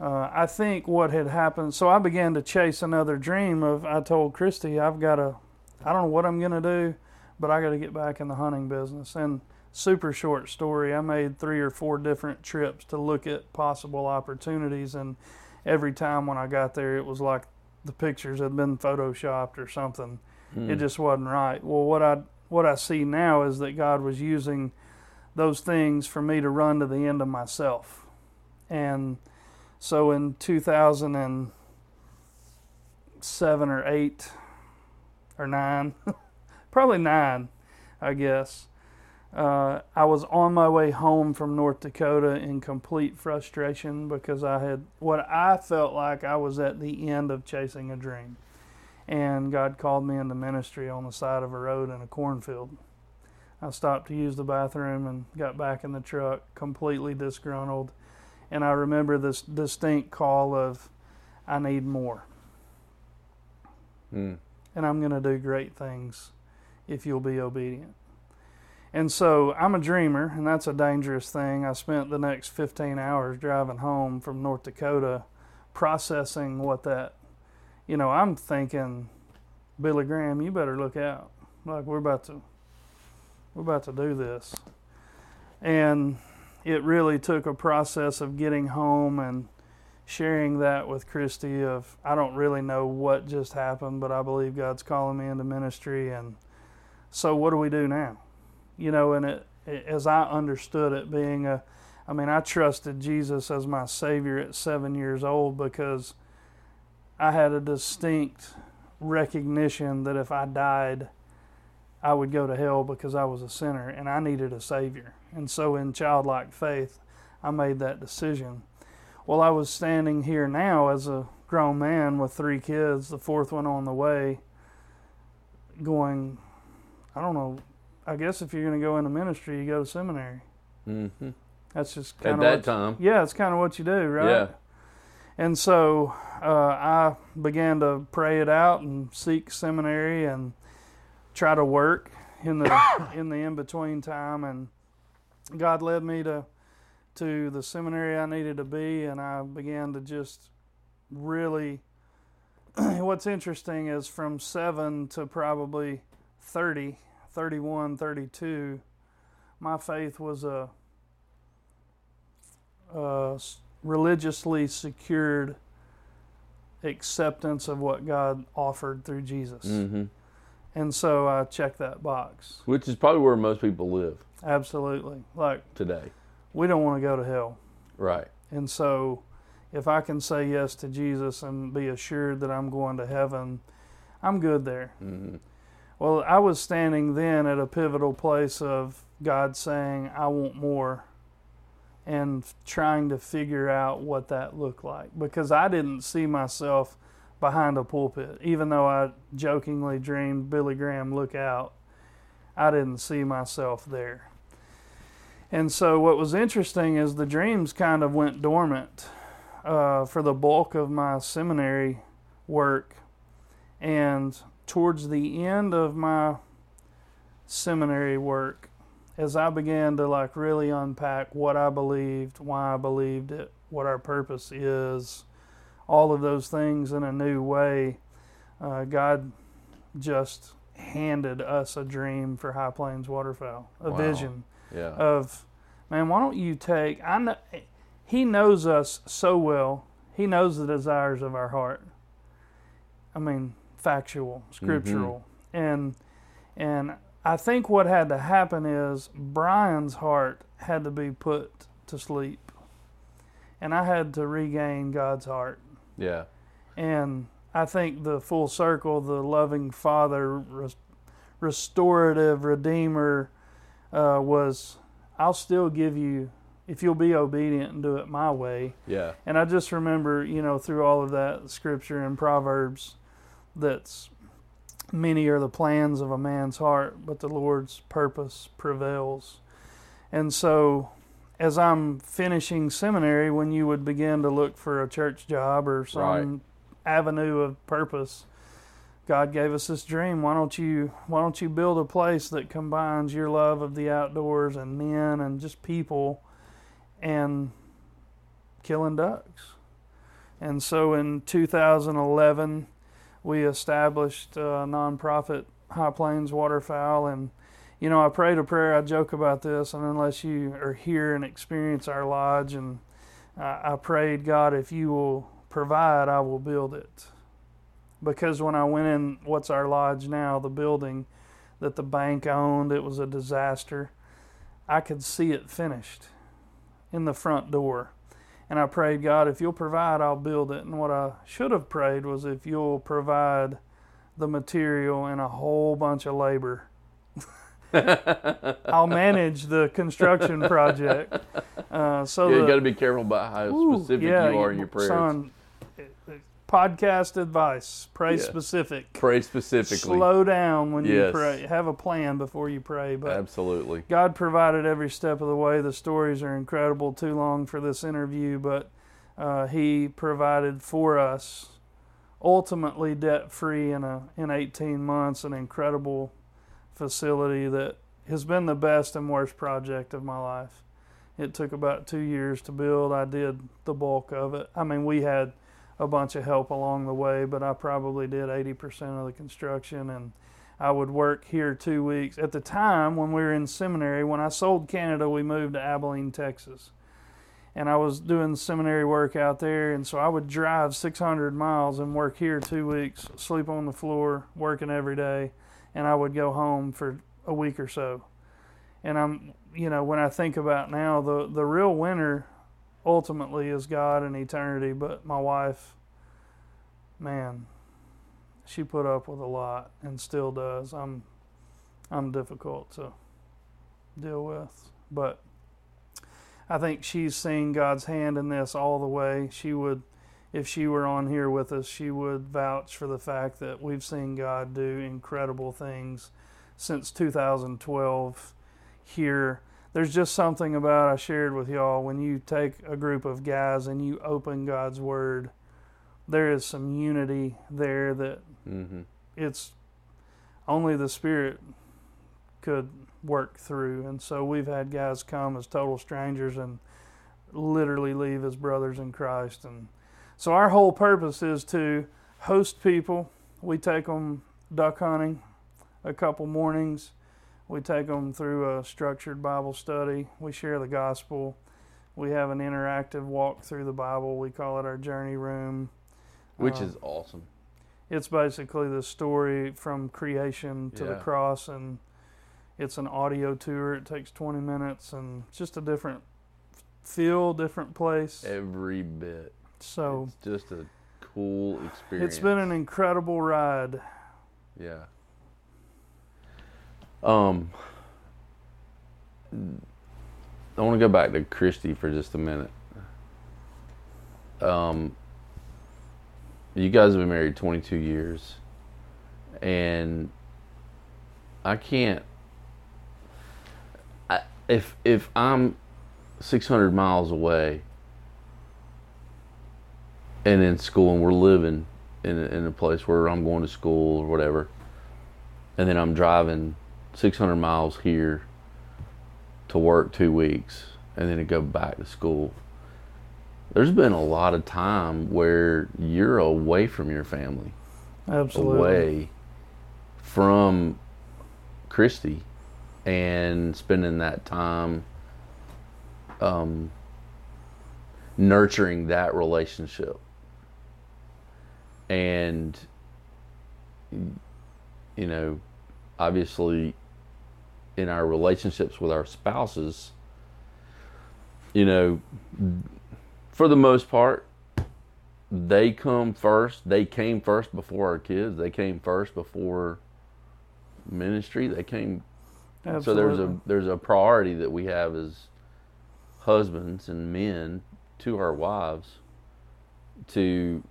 I think what had happened, so I began to chase another dream of, I told Christy, I don't know what I'm going to do, but I got to get back in the hunting business. And super short story, I made 3 or 4 different trips to look at possible opportunities. And every time when I got there, it was like the pictures had been photoshopped or something. It just wasn't right. Well, what I see now is that God was using those things for me to run to the end of myself. And so in 2007 or 8 or 9, probably 9, I guess, I was on my way home from North Dakota in complete frustration because I had what I felt like I was at the end of chasing a dream. And God called me into ministry on the side of a road in a cornfield. I stopped to use the bathroom and got back in the truck, completely disgruntled. And I remember this distinct call of, I need more. And I'm going to do great things if you'll be obedient. And so I'm a dreamer, and that's a dangerous thing. I spent the next 15 hours driving home from North Dakota processing what that, you know, I'm thinking, Billy Graham, you better look out. Like, we're about to do this. And it really took a process of getting home and sharing that with Christy of, I don't really know what just happened, but I believe God's calling me into ministry. And so what do we do now? You know, and it, as I understood it being I trusted Jesus as my Savior at 7 years old because I had a distinct recognition that if I died, I would go to hell because I was a sinner and I needed a Savior. And so in childlike faith, I made that decision. Well, I was standing here now as a grown man with 3 kids, the 4th one on the way, going, I don't know, I guess if you're going to go into ministry, you go to seminary. Mm-hmm. That's just kind of it's kind of what you do, right? Yeah. And so I began to pray it out and seek seminary and try to work in the in-between time. And God led me to the seminary I needed to be, and I began to just really... What's interesting is from 7 to probably 30, 31, 32, my faith was a religiously secured acceptance of what God offered through Jesus. Mm-hmm. And so I checked that box. Which is probably where most people live. Absolutely. Like today. We don't want to go to hell. Right. And so if I can say yes to Jesus and be assured that I'm going to heaven, I'm good there. Mm-hmm. Well, I was standing then at a pivotal place of God saying, I want more, and trying to figure out what that looked like. Because I didn't see myself behind a pulpit. Even though I jokingly dreamed, Billy Graham, look out, I didn't see myself there. And so what was interesting is the dreams kind of went dormant for the bulk of my seminary work. And towards the end of my seminary work, as I began to like really unpack what I believed, why I believed it, what our purpose is, all of those things in a new way, God just handed us a dream for High Plains Waterfowl, vision of, man, why don't you take, I know, He knows us so well, He knows the desires of our heart. I mean, factual, scriptural. Mm-hmm. And I think what had to happen is Brian's heart had to be put to sleep. And I had to regain God's heart. Yeah. And I think the full circle, the loving Father, restorative Redeemer was, I'll still give you if you'll be obedient and do it my way. Yeah. And I just remember, you know, through all of that scripture in Proverbs, that's many are the plans of a man's heart, but the Lord's purpose prevails. And so as I'm finishing seminary, when you would begin to look for a church job or some avenue of purpose, God gave us this dream. Why don't you build a place that combines your love of the outdoors and men and just people and killing ducks? And so in 2011, we established a nonprofit, High Plains Waterfowl, and you know, I prayed a prayer. I joke about this, and unless you are here and experience our lodge, and I prayed, God, if you will provide, I will build it. Because when I went in what's our lodge now, the building that the bank owned, it was a disaster. I could see it finished in the front door. And I prayed, God, if you'll provide, I'll build it. And what I should have prayed was, if you'll provide the material and a whole bunch of labor, I'll manage the construction project. So you got to be careful about how specific you are in your prayers. Son, podcast advice, pray specific. Pray specifically. Slow down when you pray. Have a plan before you pray. But absolutely. God provided every step of the way. The stories are incredible. Too long for this interview, but He provided for us, ultimately debt-free in 18 months, an incredible facility that has been the best and worst project of my life. It took about 2 years to build. I did the bulk of it. I mean, we had a bunch of help along the way, but I probably did 80% of the construction, and I would work here 2 weeks. At the time, when we were in seminary, when I sold Canada, we moved to Abilene, Texas, and I was doing seminary work out there, and so I would drive 600 miles and work here 2 weeks, sleep on the floor, working every day, and I would go home for a week or so. And I'm, you know, when I think about now, the real winner ultimately is God and eternity, but my wife, man, she put up with a lot and still does. I'm difficult to deal with, but I think she's seen God's hand in this all the way. She would, if she were on here with us, she would vouch for the fact that we've seen God do incredible things since 2012 here. There's just something about, I shared with y'all, when you take a group of guys and you open God's Word, there is some unity there that it's only the Spirit could work through. And so we've had guys come as total strangers and literally leave as brothers in Christ. And so our whole purpose is to host people. We take them duck hunting a couple mornings. We take them through a structured Bible study. We share the gospel. We have an interactive walk through the Bible. We call it our journey room. Which is awesome. It's basically the story from creation to the cross, and it's an audio tour. It takes 20 minutes, and it's just a different feel, different place. Every bit. So it's just a cool experience. It's been an incredible ride. Yeah. I want to go back to Christy for just a minute. You guys have been married 22 years, and I can't. If I'm 600 miles away and in school, and we're living in a place where I'm going to school or whatever, and then I'm driving 600 miles here to work 2 weeks and then to go back to school. There's been a lot of time where you're away from your family. Absolutely. Away from Christy and spending that time nurturing that relationship. And, you know, obviously, in our relationships with our spouses, you know, for the most part, they come first. They came first before our kids. They came first before ministry. They came. Absolutely. So there's a priority that we have as husbands and men to our wives to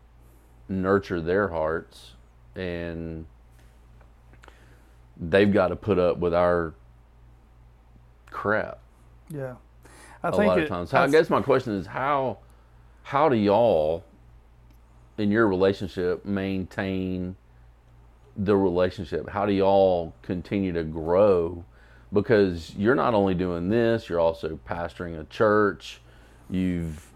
nurture their hearts, and they've got to put up with our crap. Yeah. A lot of times. So I guess my question is, how do y'all in your relationship maintain the relationship? How do y'all continue to grow? Because you're not only doing this, you're also pastoring a church. You've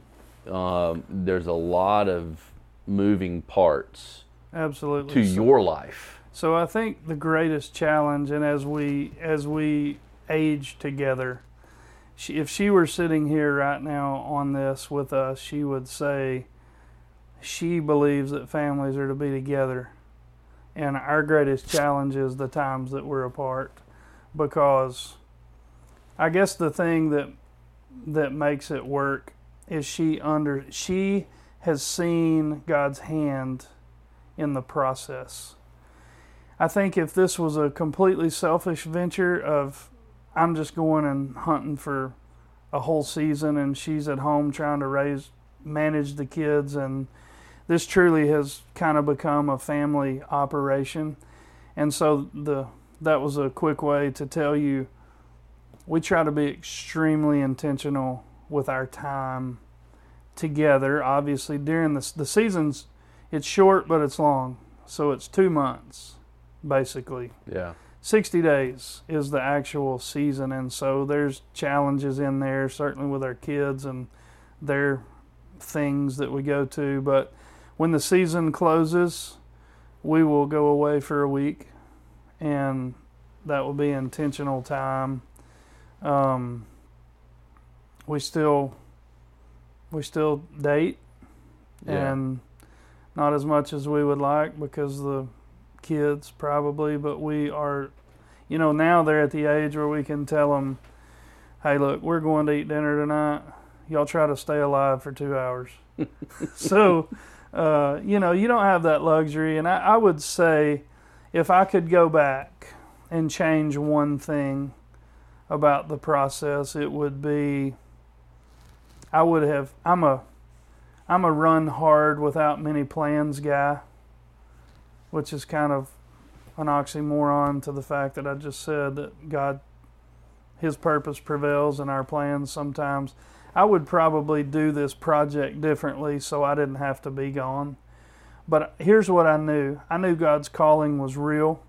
there's a lot of moving parts absolutely to your life. So I think the greatest challenge, and as we age together, if she were sitting here right now on this with us, she would say she believes that families are to be together. And our greatest challenge is the times that we're apart, because I guess the thing that makes it work is she has seen God's hand in the process. I think if this was a completely selfish venture of I'm just going and hunting for a whole season and she's at home trying to manage the kids, and this truly has kind of become a family operation. And so that was a quick way to tell you we try to be extremely intentional with our time together. Obviously, during the seasons, it's short, but it's long. So it's 2 months, basically. Yeah. 60 days is the actual season. And so there's challenges in there, certainly with our kids and their things that we go to. But when the season closes, we will go away for a week, and that will be intentional time. We still date, yeah, and not as much as we would like because the kids probably, but we are, now they're at the age where we can tell them, hey, look, we're going to eat dinner tonight. Y'all try to stay alive for 2 hours. So, you don't have that luxury. And I would say if I could go back and change one thing about the process, it would be I'm a run hard without many plans guy, which is kind of an oxymoron to the fact that I just said that God, His purpose prevails in our plans sometimes. I would probably do this project differently so I didn't have to be gone. But here's what I knew. I knew God's calling was real.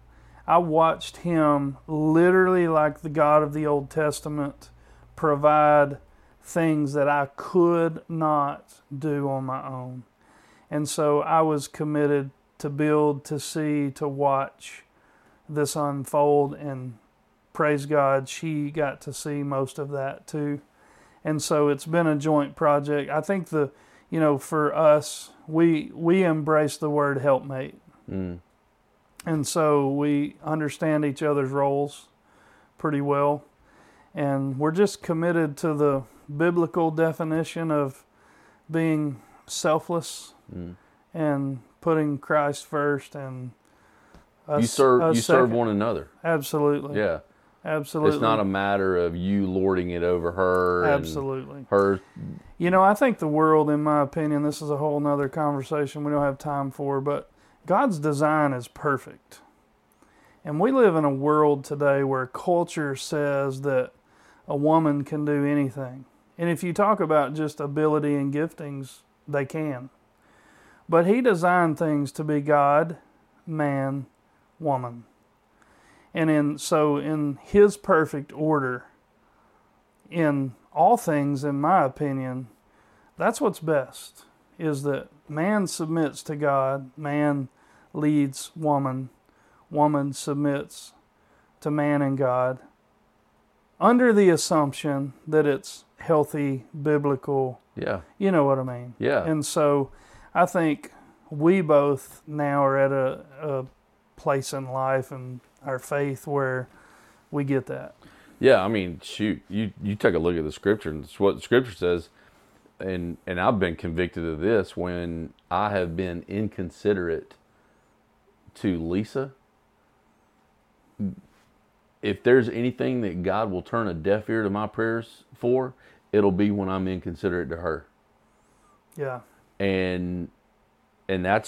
I watched Him literally, like the God of the Old Testament, provide things that I could not do on my own. And so I was committed to build, to see, to watch this unfold, and praise God, she got to see most of that too. And so it's been a joint project. I think for us, we embrace the word helpmate. Mm. And so we understand each other's roles pretty well. And we're just committed to the biblical definition of being selfless and putting Christ first, and you serve one another. Absolutely. Yeah. Absolutely. It's not a matter of you lording it over her. Absolutely. I think the world, in my opinion, this is a whole nother conversation we don't have time for, but God's design is perfect. And we live in a world today where culture says that a woman can do anything. And if you talk about just ability and giftings, they can. But He designed things to be God, man, woman. And in His perfect order, in all things, in my opinion, that's what's best, is that man submits to God, man leads woman, woman submits to man and God, under the assumption that it's healthy, biblical. Yeah. You know what I mean? Yeah. And so I think we both now are at a place in life and our faith where we get that. Yeah, I mean, shoot, you take a look at the Scripture, and it's what the Scripture says, and I've been convicted of this when I have been inconsiderate to Lisa. If there's anything that God will turn a deaf ear to my prayers for, it'll be when I'm inconsiderate to her. Yeah. And that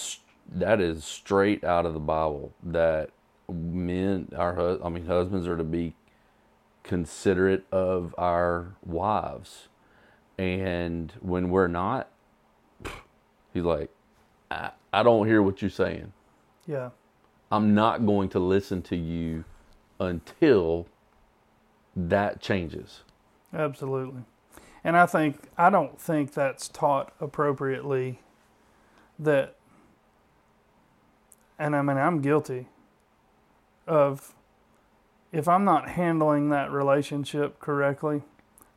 is straight out of the Bible, that husbands are to be considerate of our wives. And when we're not, he's like, I don't hear what you're saying. Yeah. I'm not going to listen to you until that changes. Absolutely. And I don't think that's taught appropriately, that, and I mean, I'm guilty of, if I'm not handling that relationship correctly,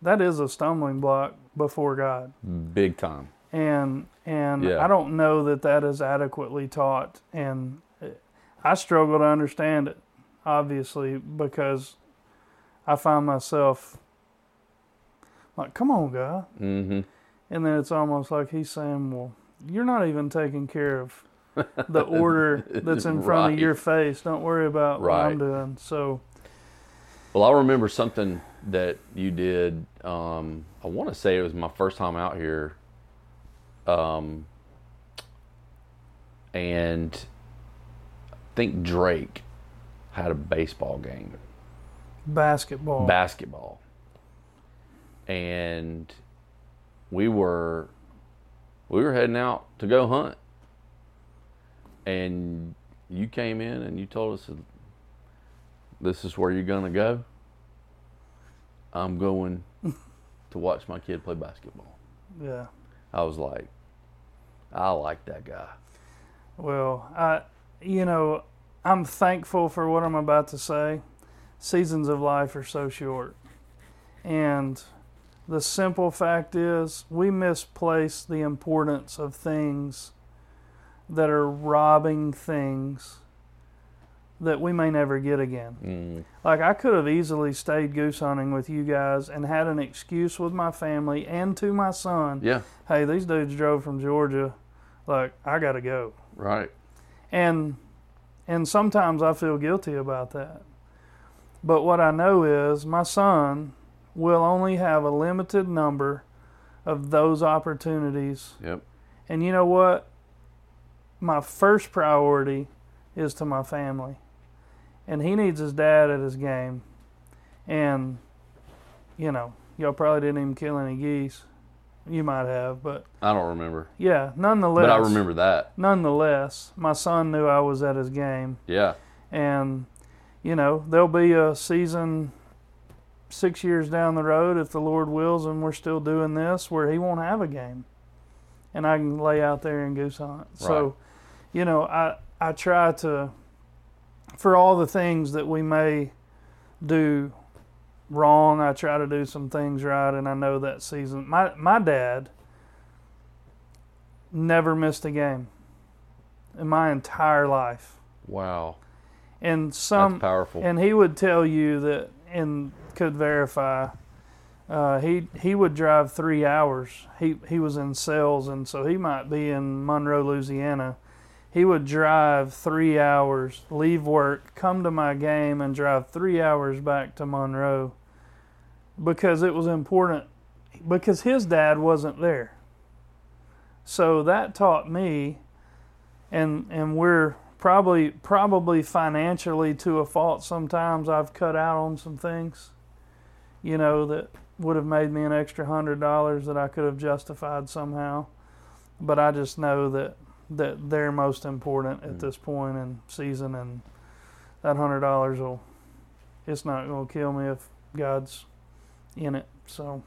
that is a stumbling block before God. Big time. And yeah. I don't know that is adequately taught, and I struggle to understand it, obviously, because I find myself like, come on, God. Mm-hmm. And then it's almost like he's saying, well, you're not even taking care of the order that's in front right. of your face. Don't worry about right. what I'm doing. So, well, I remember something that you did. I want to say it was my first time out here. And I think Drake had a baseball game. Basketball. And we were heading out to go hunt, and you came in and you told us, this is where you're gonna go. I'm going to watch my kid play basketball. Yeah. I was like, I like that guy. Well, I'm thankful for what I'm about to say. Seasons of life are so short, and the simple fact is we misplace the importance of things that are robbing things that we may never get again. Mm. Like, I could have easily stayed goose hunting with you guys and had an excuse with my family and to my son. Yeah. Hey, these dudes drove from Georgia. Like, I got to go. Right. And sometimes I feel guilty about that. But what I know is my son will only have a limited number of those opportunities. Yep. And you know what? My first priority is to my family. And he needs his dad at his game. And, y'all probably didn't even kill any geese. You might have, but... I don't remember. Yeah, nonetheless... But I remember that. Nonetheless, my son knew I was at his game. Yeah. And, there'll be a season 6 years down the road, if the Lord wills and we're still doing this, where he won't have a game. And I can lay out there and goose hunt. Right. So, I try to, for all the things that we may do wrong, I try to do some things right, and I know that season. My dad never missed a game in my entire life. Wow. And that's powerful. And he would tell you that, and could verify, he would drive 3 hours. He was in sales, and so he might be in Monroe, Louisiana. He would drive 3 hours, leave work, come to my game, and drive 3 hours back to Monroe, because it was important, because his dad wasn't there. So that taught me, and we're... Probably financially to a fault sometimes, I've cut out on some things, that would have made me an extra $100 that I could have justified somehow. But I just know that they're most important at this point in season, and that $100 it's not going to kill me if God's in it. So.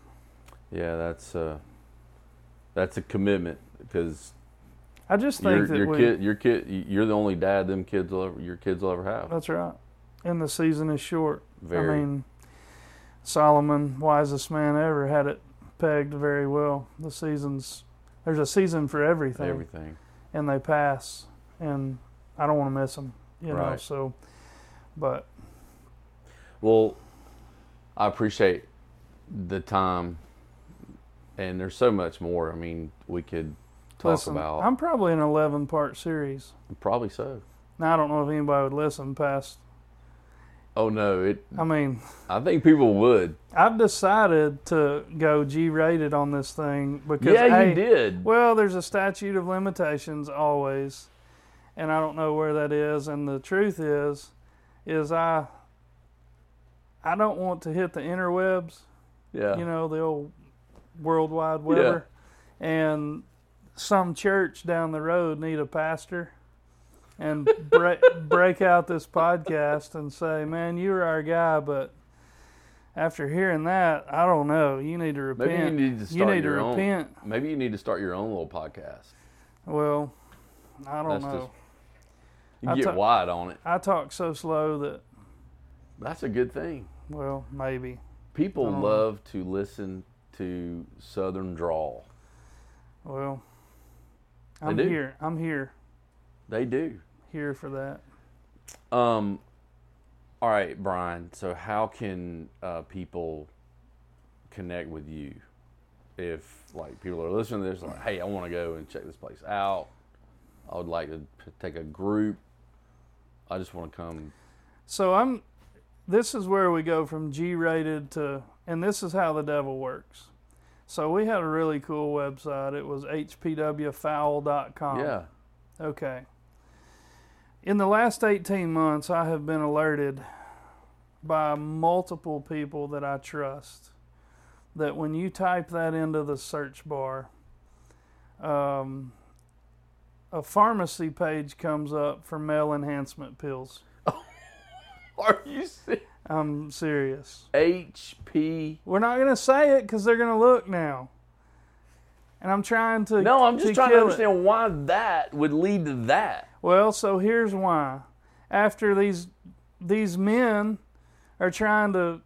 Yeah, that's a commitment, because... I just think you're the only dad your kids will ever have. That's right. And the season is short. Very. I mean, Solomon, wisest man ever, had it pegged very well. There's a season for everything. Everything. And they pass, and I don't want to miss them, right. So, but. Well, I appreciate the time, and there's so much more. I mean, we could talk about. I'm probably an 11-part series. Probably so. Now, I don't know if anybody would listen past Oh, no. I think people would. I've decided to go G-rated on this thing because... Yeah, you did. Well, there's a statute of limitations always, and I don't know where that is. And the truth is I don't want to hit the interwebs. Yeah. You know, the old World Wide Web. Yeah. And some church down the road need a pastor. And break out this podcast and say, man, you were our guy, but after hearing that, I don't know. You need to repent. Maybe you need to start Maybe you need to start your own little podcast. Well, I don't know. Just, you get wide on it. I talk so slow that... That's a good thing. Well, maybe. People love to listen to Southern drawl. Well, I'm here. They do. Here for that. All right, Brian. So how can people connect with you? If like people are listening to this, like, hey, I want to go and check this place out. I would like to take a group. I just want to come. So this is where we go from G-rated to, and this is how the devil works. So we had a really cool website. It was hpwfowl.com. Yeah. Okay. In the last 18 months, I have been alerted by multiple people that I trust that when you type that into the search bar, a pharmacy page comes up for male enhancement pills. Are you serious? I'm serious. HP. We're not going to say it because they're going to look now. And I'm trying to... No, I'm just trying to understand why that would lead to that. Well, so here's why. After these men are trying to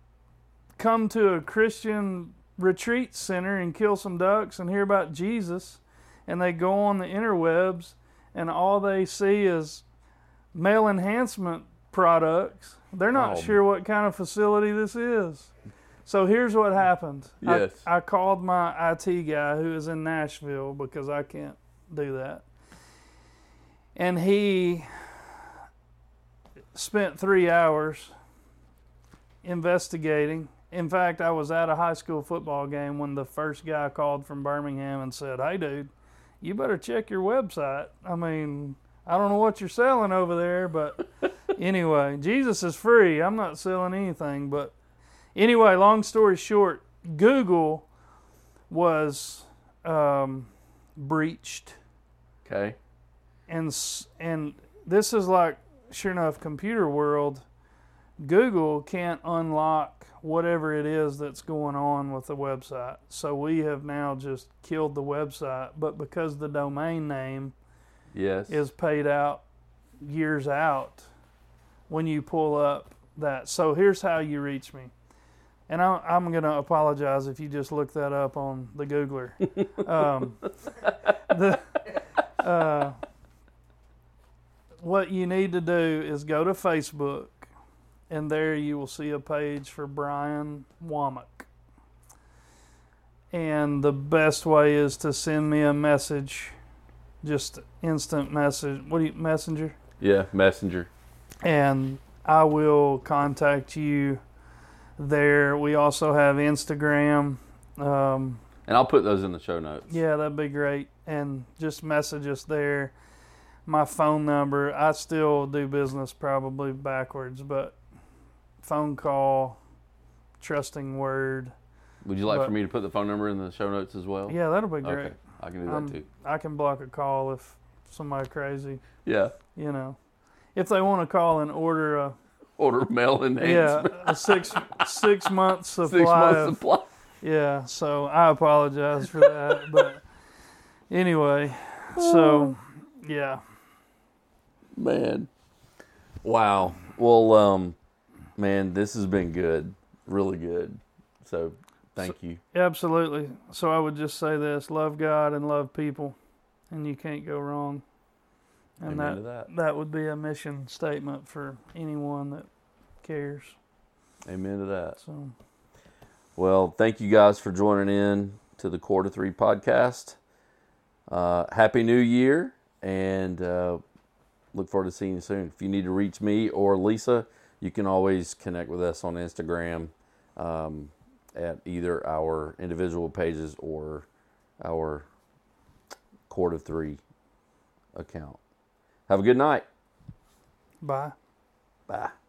come to a Christian retreat center and kill some ducks and hear about Jesus, and they go on the interwebs, and all they see is male enhancement products, they're not sure what kind of facility this is. So here's what happened. Yes. I called my IT guy who is in Nashville because I can't do that. And he spent 3 hours investigating. In fact, I was at a high school football game when the first guy called from Birmingham and said, hey, dude, you better check your website. I mean, I don't know what you're selling over there, but anyway, Jesus is free. I'm not selling anything, but... Anyway, long story short, Google was breached. Okay. And this is like, sure enough, computer world. Google can't unlock whatever it is that's going on with the website. So we have now just killed the website. But because the domain name is paid out years out when you pull up that. So here's how you reach me. And I'm going to apologize if you just look that up on the Googler. What you need to do is go to Facebook, and there you will see a page for Brian Womack. And the best way is to send me a message, just instant message. Messenger? Yeah, Messenger. And I will contact you. There we also have Instagram, and I'll put those in the show notes. Yeah, that'd be great. And just message us there. My phone number, I still do business probably backwards, but phone call, trusting word. Would you like for me to put the phone number in the show notes as well? Yeah, that'll be great. Okay. I can do that too. I can block a call if somebody crazy. Yeah, you know, if they want to call and order mail and a six month supply. Yeah, so I apologize for that, but anyway, so yeah, man, wow. Well, man, this has been good, really good. So thank you. Absolutely. So I would just say this: love God and love people, and you can't go wrong. And that would be a mission statement for anyone that cares. Amen to that. So, well, thank you guys for joining in to the Cord of Three podcast. Happy New Year, and look forward to seeing you soon. If you need to reach me or Lisa, you can always connect with us on Instagram at either our individual pages or our Cord of Three account. Have a good night. Bye. Bye.